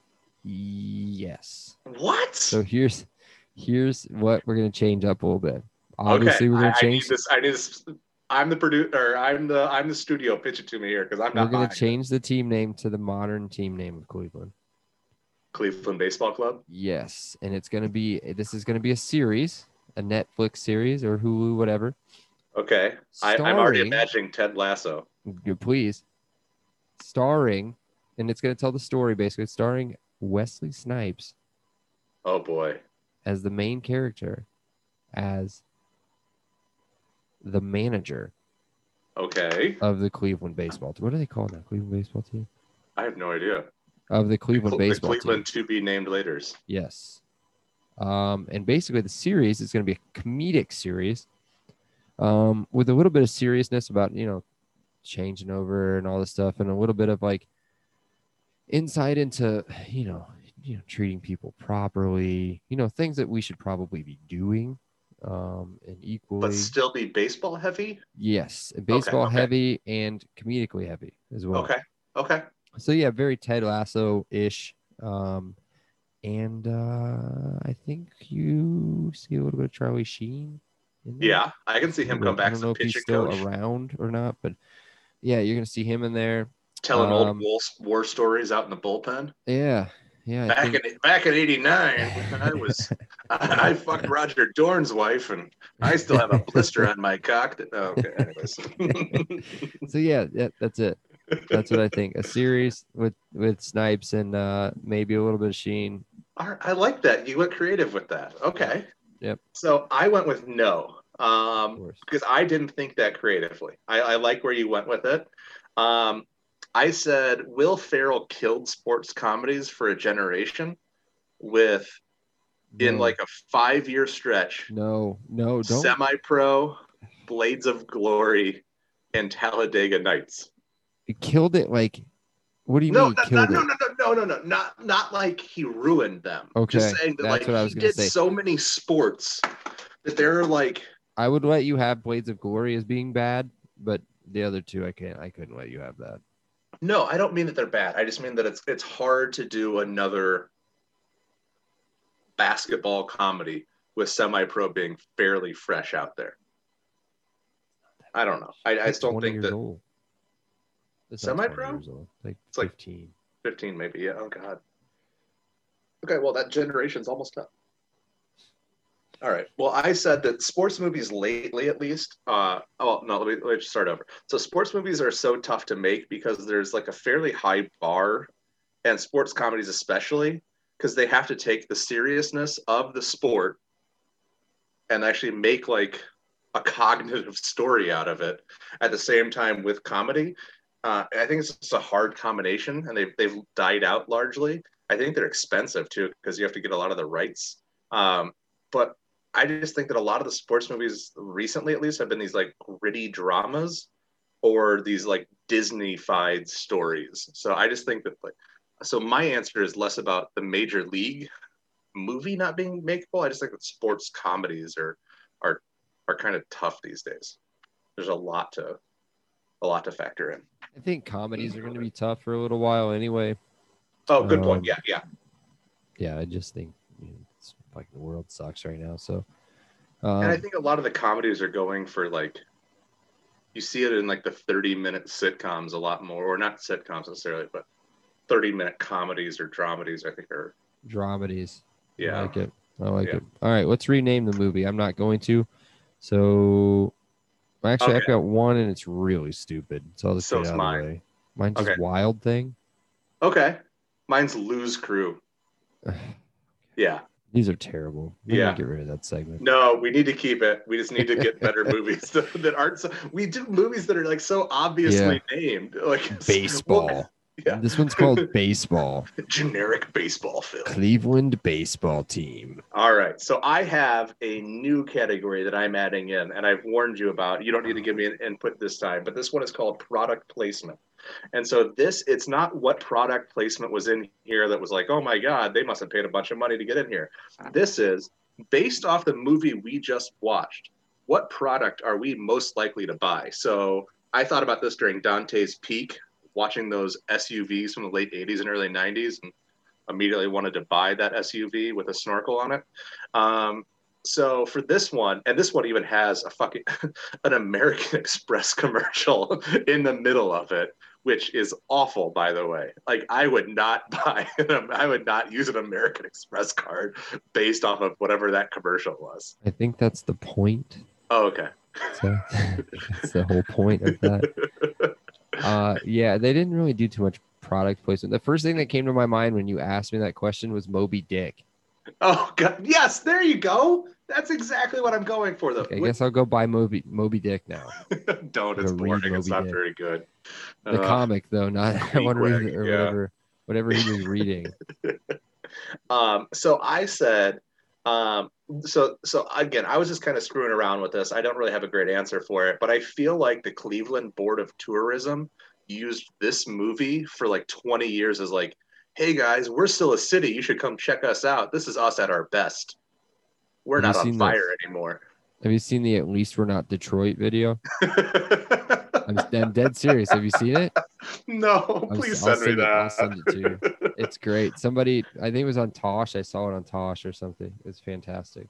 yes. What? So here's here's what we're gonna change up a little bit. Obviously, okay. we're gonna I, change. I need this. I need this. I'm the producer. I'm the I'm the studio. Pitch it to me here because I'm not. We're gonna change the team name to the modern team name of Cleveland. Cleveland Baseball Club? Yes, and it's going to be this is going to be a series, a Netflix series or Hulu, whatever. Okay, starring, I, I'm already imagining Ted Lasso. Please, starring, and it's going to tell the story basically. Starring Wesley Snipes. Oh boy, as the main character, as the manager. Okay. Of the Cleveland baseball team. What do they call that? Cleveland baseball team? I have no idea. Of the Cleveland the baseball Cleveland team. To be named laters. Yes. Um, and basically the series is going to be a comedic series um, with a little bit of seriousness about, you know, changing over and all this stuff and a little bit of like insight into, you know, you know, treating people properly, you know, things that we should probably be doing um, and equally. But still be baseball heavy? Yes. Baseball okay, okay. heavy and comedically heavy as well. Okay. Okay. So, yeah, very Ted Lasso-ish. Um, and uh, I think you see a little bit of Charlie Sheen. Yeah, I can see him come back. I don't know if he's still around or not, but, yeah, you're going to see him in there. Telling um, old war stories out in the bullpen. Yeah, yeah. Back in back in eighty-nine, I was I, I fucked Roger Dorn's wife, and I still have a blister on my cock. That, oh, okay, anyways. So, yeah, yeah, that's it. That's what I think. A series with, with Snipes and uh, maybe a little bit of Sheen. I like that. You went creative with that. Okay. Yep. So I went with no um, because I didn't think that creatively. I, I like where you went with it. Um, I said Will Ferrell killed sports comedies for a generation with no. in like a five-year stretch. No, no. Don't. Semi-Pro, Blades of Glory, and Talladega Nights. It killed it like what do you no, mean not, killed not, it? No, no, no, no, no, not not like he ruined them. Okay. Just saying that that's like what I was he did say. So many sports that they're like I would let you have Blades of Glory as being bad, but the other two I can't I couldn't let you have that. No, I don't mean that they're bad. I just mean that it's it's hard to do another basketball comedy with Semi-Pro being fairly fresh out there. I don't know. I, I still think that old. Semi-Pro? Like it's like fifteen. fifteen maybe, yeah. Oh, God. Okay, well, that generation's almost up. All right. Well, I said that sports movies lately, at least, uh, oh, no, let me, let me just start over. So sports movies are so tough to make because there's like a fairly high bar, and sports comedies especially, because they have to take the seriousness of the sport and actually make like a cognitive story out of it at the same time with comedy. Uh, I think it's just a hard combination, and they've, they've died out largely. I think they're expensive, too, because you have to get a lot of the rights. Um, but I just think that a lot of the sports movies recently, at least, have been these, like, gritty dramas or these, like, Disney-fied stories. So I just think that, like, so my answer is less about the Major League movie not being makeable. I just think that sports comedies are are are kind of tough these days. There's a lot to... a lot to factor in. I think comedies are going to be tough for a little while anyway. Oh, good um, point. Yeah, yeah. Yeah, I just think you know, it's like the world sucks right now. So, um, and I think a lot of the comedies are going for like, you see it in like the thirty minute sitcoms a lot more, or not sitcoms necessarily, but thirty minute comedies or dramedies, I think are. Dramedies. Yeah. I like it. I like yeah. it. All right, let's rename the movie. I'm not going to. So. Actually, okay. I've got one, and it's really stupid. So I'll just so get out mine. Of the way. Mine's okay. Just Wild Thing. Okay. Mine's Lose Crew. Yeah. These are terrible. We yeah, get rid of that segment. No, we need to keep it. We just need to get better movies that aren't so. We do movies that are like so obviously yeah. named, like baseball. Well, yeah. This one's called Baseball. Generic baseball film. Cleveland baseball team. All right, so I have a new category that I'm adding in, and I've warned you about. You don't need to give me an input this time, but this one is called product placement. And so this, it's not what product placement was in here that was like, oh my God, they must have paid a bunch of money to get in here. This is based off the movie we just watched. What product are we most likely to buy? So I thought about this during Dante's Peak, watching those S U Vs from the late eighties and early nineties, and immediately wanted to buy that S U V with a snorkel on it. Um, So for this one, and this one even has a fucking an American Express commercial in the middle of it, which is awful, by the way. Like, I would not buy, an, I would not use an American Express card based off of whatever that commercial was. I think that's the point. Oh, okay. So, that's the whole point of that. Uh, yeah, they didn't really do too much product placement. The first thing that came to my mind when you asked me that question was Moby Dick. Oh, God. Yes, there you go. That's exactly what I'm going for, though. Okay, I guess I'll go buy Moby Moby Dick now. Don't. It's boring. It's not Dick. Very good. The uh, comic, though, not I want to read it or yeah. whatever, whatever he was reading. um. So I said, um. So so again, I was just kind of screwing around with this. I don't really have a great answer for it, but I feel like the Cleveland Board of Tourism used this movie for like twenty years as like, hey guys, we're still a city. You should come check us out. This is us at our best. We're have not on fire the, anymore. Have you seen the At Least We're Not Detroit video? I'm, I'm dead serious. Have you seen it? No, I'll, please I'll send me that. It. I'll send it to you. It's great. Somebody, I think it was on Tosh. I saw it on Tosh or something. It's fantastic.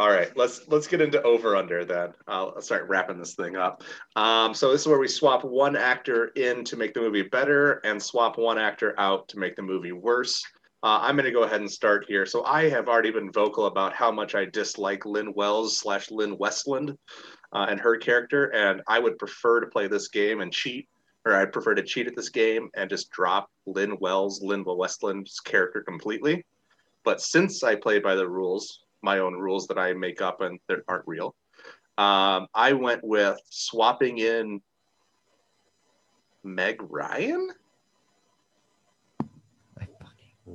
All right, let's let's get into over under then. I'll start wrapping this thing up. Um, so this is where we swap one actor in to make the movie better and swap one actor out to make the movie worse. Uh, I'm going to go ahead and start here. So I have already been vocal about how much I dislike Lynn Wells slash Lynn Westland uh, and her character, and I would prefer to play this game and cheat, or I prefer to cheat at this game and just drop Lynn Wells, Lynn Westland's character completely. But since I play by the rules, my own rules that I make up and that aren't real, Um, I went with swapping in Meg Ryan. I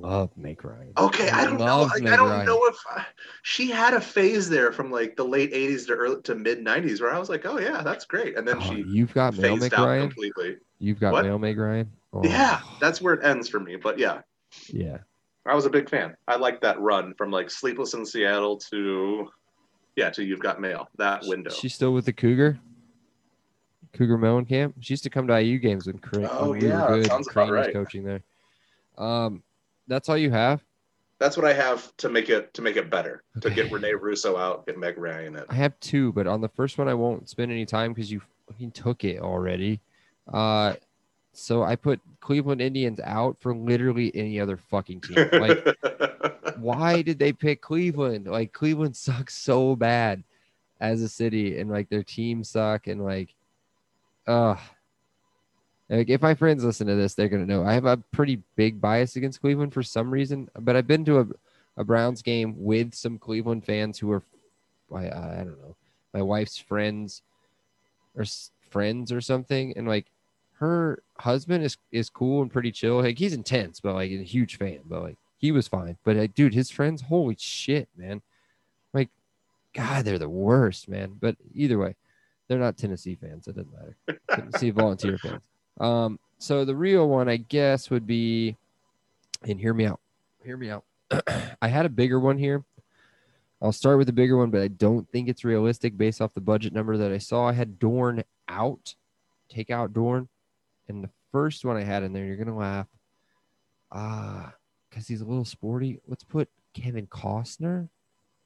fucking love Meg Ryan. Okay, I, I don't know. Like, I don't Ryan. know if I, she had a phase there from like the late eighties to early to mid nineties where I was like, oh yeah, that's great. And then oh, she you've got male Meg Ryan completely. You've got what? male Meg Ryan. Oh. Yeah, that's where it ends for me. But yeah, yeah. I was a big fan. I liked that run from like Sleepless in Seattle to, yeah, to You've Got Mail. That window. She's still with the Cougar, Cougar Mellencamp. She used to come to I U games when Crane oh, when we yeah, were good. Sounds Crane about right. was coaching there. Um, that's all you have. That's what I have to make it to make it better. Okay. To get Renee Russo out, get Meg Ryan in. I have two, but on the first one, I won't spend any time because you fucking took it already. Uh. So I put Cleveland Indians out for literally any other fucking team. Like, why did they pick Cleveland? Like, Cleveland sucks so bad as a city, and like their team suck, and like, uh, like if my friends listen to this, they're gonna know I have a pretty big bias against Cleveland for some reason. But I've been to a, a Browns game with some Cleveland fans who are, I, I don't know, my wife's friends or friends or something, and like, her husband is, is cool and pretty chill. Like, he's intense, but like a huge fan, but like he was fine. But like, dude, his friends, holy shit, man. Like, God, they're the worst, man. But either way, they're not Tennessee fans. It doesn't matter. Tennessee Volunteer fans. Um, so the real one, I guess, would be, and hear me out. Hear me out. I had a bigger one here. I'll start with the bigger one, but I don't think it's realistic based off the budget number that I saw. I had Dorn out. Take out Dorn. And the first one I had in there, you're going to laugh. Ah, uh, because he's a little sporty. Let's put Kevin Costner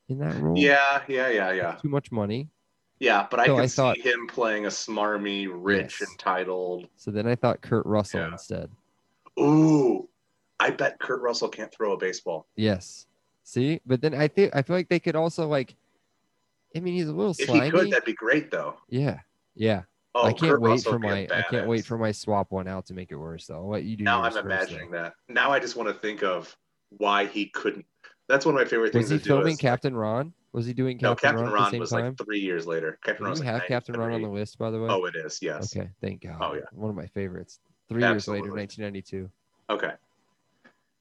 in that role. Yeah, yeah, yeah, yeah. That's too much money. Yeah, but so I could I thought, see him playing a smarmy, rich, yes. entitled. So then I thought Kurt Russell yeah. instead. Ooh, I bet Kurt Russell can't throw a baseball. Yes. See? But then I think I feel like they could also, like, I mean, he's a little slimy. If he could, that'd be great, though. Yeah, yeah. Oh, I can't Kurt wait Russell for my I can't wait for my swap one out to make it worse. Though I'll let you do. Now I'm imagining though. that. Now I just want to think of why he couldn't. That's one of my favorite things to do. Was he filming Captain Ron? Was he doing Captain Ron? No, Captain Ron was like three years later. Captain Ron was like nine. Do you have Captain Ron on the list, by the way? Oh, it is. Yes. Okay. Thank God. Oh yeah. One of my favorites. Three years later, nineteen ninety-two. Okay.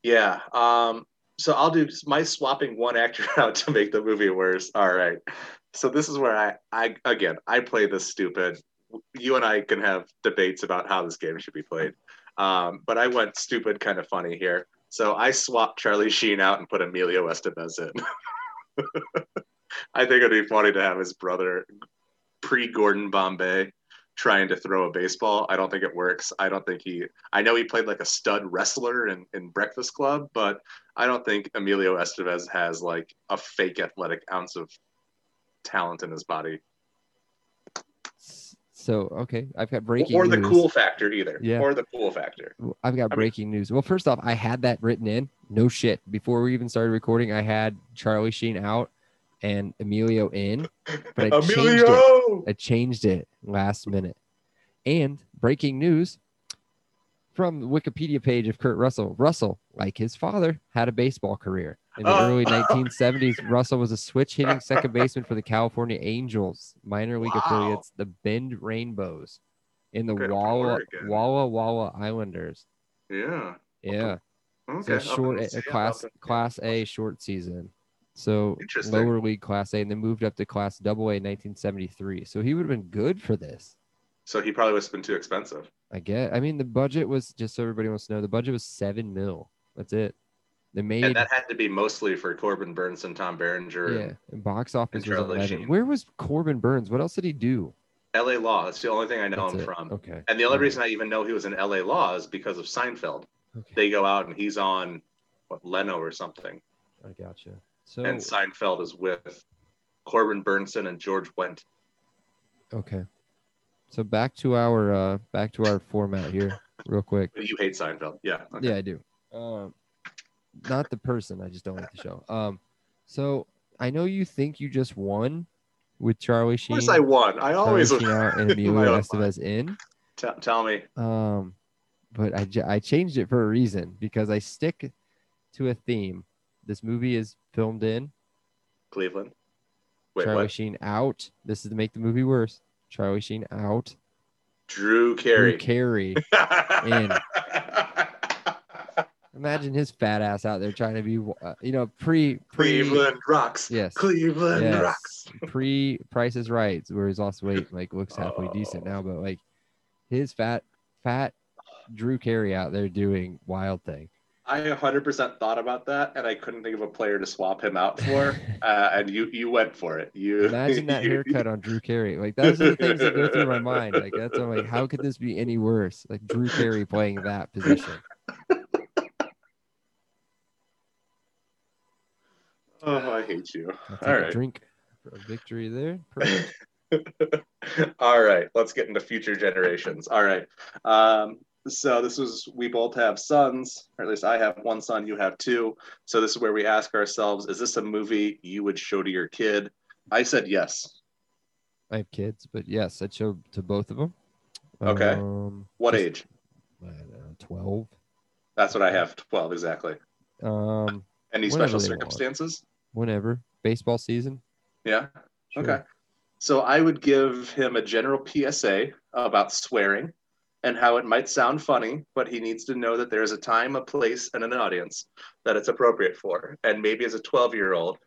Yeah. Um. So I'll do my swapping one actor out to make the movie worse. All right. So this is where I, I again, I play this stupid. You and I can have debates about how this game should be played. Um, but I went stupid, kind of funny here. So I swapped Charlie Sheen out and put Emilio Estevez in. I think it'd be funny to have his brother pre-Gordon Bombay trying to throw a baseball. I don't think it works. I don't think he, I know he played like a stud wrestler in, in Breakfast Club, but I don't think Emilio Estevez has like a fake athletic ounce of talent in his body. So, okay. I've got breaking or news. Or the cool factor either. Yeah. Or the cool factor. I've got breaking I mean, news. Well, first off, I had that written in. No shit. Before we even started recording, I had Charlie Sheen out and Emilio in, but I Emilio! changed it. I changed it last minute. And breaking news from the Wikipedia page of Kurt Russell. Russell, like his father, had a baseball career. In the oh. early nineteen seventies, Russell was a switch-hitting second baseman for the California Angels, minor league wow. affiliates, the Bend Rainbows, in the Walla, Walla Walla Islanders. Yeah. Yeah. Okay. So short, a, a class, class A short season. So lower league Class A, and then moved up to Class double A in nineteen seventy-three. So he would have been good for this. So he probably would have been too expensive. I get. I mean, the budget was, just so everybody wants to know, the budget was seven mil. That's it. They made, and that had to be mostly for Corbin Burns and Tom Berenger. Yeah, and box office and was eleven. Where was Corbin Burns? What else did he do? L A Law. That's the only thing I know that's him it. from. Okay. And the only All reason right. I even know he was in L A Law is because of Seinfeld. Okay. They go out and he's on what, Leno or something. I gotcha. So, and Seinfeld is with Corbin Burnson and George Wendt. Okay, so back to our uh, back to our format here, real quick. You hate Seinfeld, yeah? Okay. Yeah, I do. Um, not the person. I just don't like the show. Um, so I know you think you just won with Charlie Sheen. Of course, I won. I always win. And Emilio Estevez in. T- tell me. Um, but I j- I changed it for a reason because I stick to a theme. This movie is filmed in Cleveland. Wait, Charlie what? Sheen out. This is to make the movie worse. Charlie Sheen out. Drew Carey. Drew Carey in. Imagine his fat ass out there trying to be, uh, you know, pre, pre Cleveland rocks. Yes. Cleveland yes. rocks. Pre Price is Right, where he's lost weight, like looks halfway oh. decent now, but like his fat, fat Drew Carey out there doing wild thing. I one hundred percent thought about that, and I couldn't think of a player to swap him out for. Uh, and you, you went for it. You imagine that you, haircut on Drew Carey. Like those are the things that go through my mind. Like that's I'm like, how could this be any worse? Like Drew Carey playing that position. Oh, I hate you. That's All like right, a drink for a victory there. Perfect. All right, let's get into future generations. All right. Um, So this was, we both have sons, or at least I have one son, you have two. So this is where we ask ourselves, is this a movie you would show to your kid? I said yes. I have kids, but yes, I'd show to both of them. Okay. Um, what just, age? I don't know, twelve. That's what I have, twelve, exactly. Um, Any special circumstances? Want. Whenever. Baseball season? Yeah. Sure. Okay. So I would give him a general P S A about swearing and how it might sound funny, but he needs to know that there is a time, a place, and an audience that it's appropriate for. And maybe as a twelve-year-old,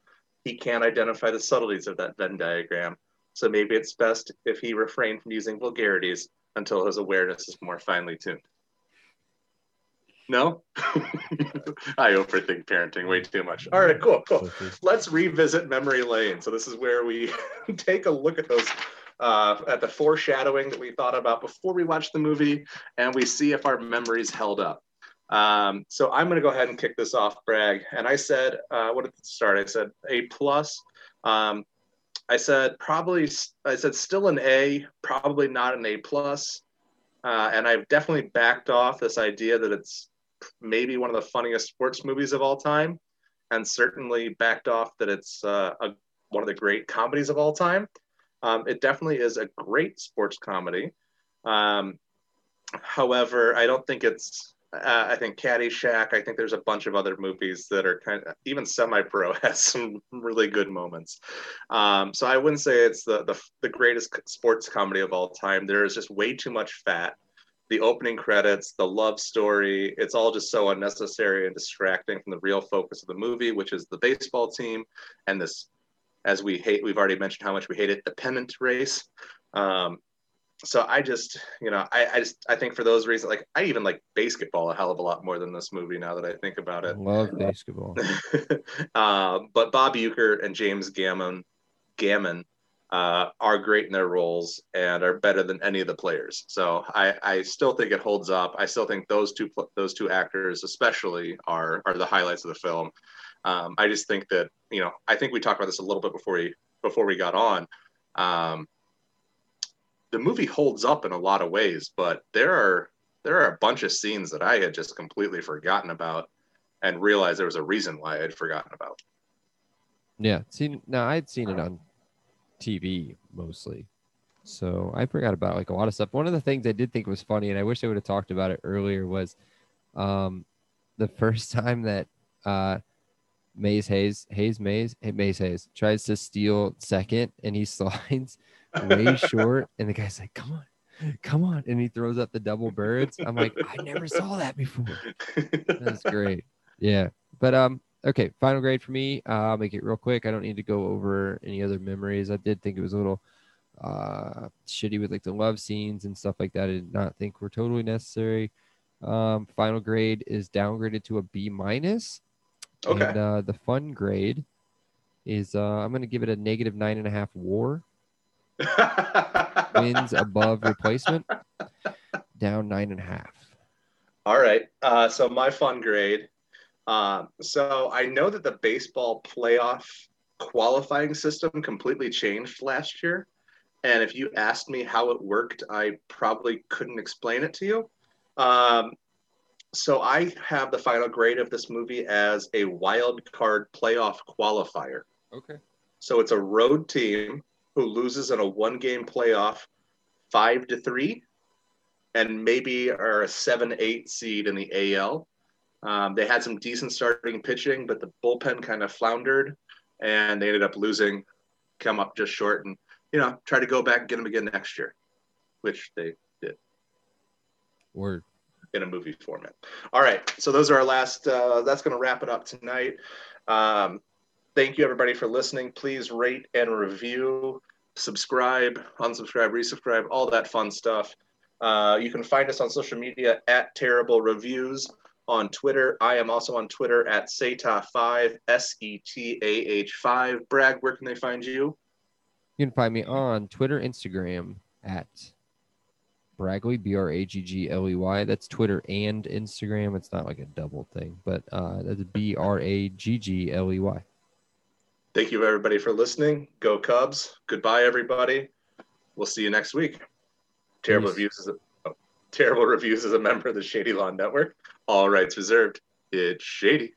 he can't identify the subtleties of that Venn diagram. So maybe it's best if he refrained from using vulgarities until his awareness is more finely tuned. No? I overthink parenting way too much. All right, cool, cool. Let's revisit memory lane. So this is where we take a look at those Uh, at the foreshadowing that we thought about before we watched the movie, and we see if our memories held up. Um, so I'm going to go ahead and kick this off, Bragg. And I said, uh, what did it start? I said A plus. Um, I said probably, I said still an A, probably not an A plus. Uh, and I've definitely backed off this idea that it's maybe one of the funniest sports movies of all time, and certainly backed off that it's uh, a, one of the great comedies of all time. Um, it definitely is a great sports comedy. Um, however, I don't think it's Uh, I think Caddyshack. I think there's a bunch of other movies that are kind of, even Semi-Pro has some really good moments. Um, so I wouldn't say it's the, the the greatest sports comedy of all time. There is just way too much fat. The opening credits, the love story, it's all just so unnecessary and distracting from the real focus of the movie, which is the baseball team and this, as we hate, we've already mentioned how much we hate it, the pennant race. Um, So I just, you know, I, I just, I think for those reasons, like I even like basketball a hell of a lot more than this movie now that I think about it. I love basketball. uh, but Bob Uecker and James Gammon, Gammon uh, are great in their roles and are better than any of the players. So I, I still think it holds up. I still think those two, those two actors especially are, are the highlights of the film. Um, I just think that, you know, I think we talked about this a little bit before we, before we got on. Um, The movie holds up in a lot of ways, but there are there are a bunch of scenes that I had just completely forgotten about and realized there was a reason why I'd forgotten about. Yeah, seen now I'd seen it on T V mostly, so I forgot about like a lot of stuff. One of the things I did think was funny, and I wish I would have talked about it earlier, was um, the first time that uh, Mays Hayes Hayes Mays Mays Hayes tries to steal second, and he slides way short, and the guy's like, come on, come on, and he throws up the double birds. I'm like, I never saw that before. That's great. Yeah, but um okay, final grade for me. uh, I'll make it real quick. I don't need to go over any other memories. I did think it was a little uh shitty with like the love scenes and stuff like that. I did not think were totally necessary. Um final grade is downgraded to a B minus. Okay. And uh the fun grade is uh I'm gonna give it a negative nine and a half war. Wins above replacement, down nine and a half. All right. Uh, so my fun grade. Um, so I know that the baseball playoff qualifying system completely changed last year. And if you asked me how it worked, I probably couldn't explain it to you. Um, so I have the final grade of this movie as a wild card playoff qualifier. Okay. So it's a road team who loses in a one-game playoff five to three and maybe are a seven eight seed in the A L. Um, they had some decent starting pitching, but the bullpen kind of floundered, and they ended up losing, come up just short, and, you know, try to go back and get them again next year, which they did. Word. In a movie format. All right, so those are our last uh, – that's going to wrap it up tonight. Um Thank you, everybody, for listening. Please rate and review, subscribe, unsubscribe, resubscribe, all that fun stuff. Uh, you can find us on social media at Terrible Reviews on Twitter. I am also on Twitter at setah five, S E T A H five. Bragg, where can they find you? You can find me on Twitter, Instagram at Bragley, B R A G G L E Y. That's Twitter and Instagram. It's not like a double thing, but uh, that's B R A G G L E Y. Thank you, everybody, for listening. Go Cubs. Goodbye, everybody. We'll see you next week. Terrible Reviews is a, oh, Terrible Reviews is a member of the Shady Lawn Network. All rights reserved. It's shady.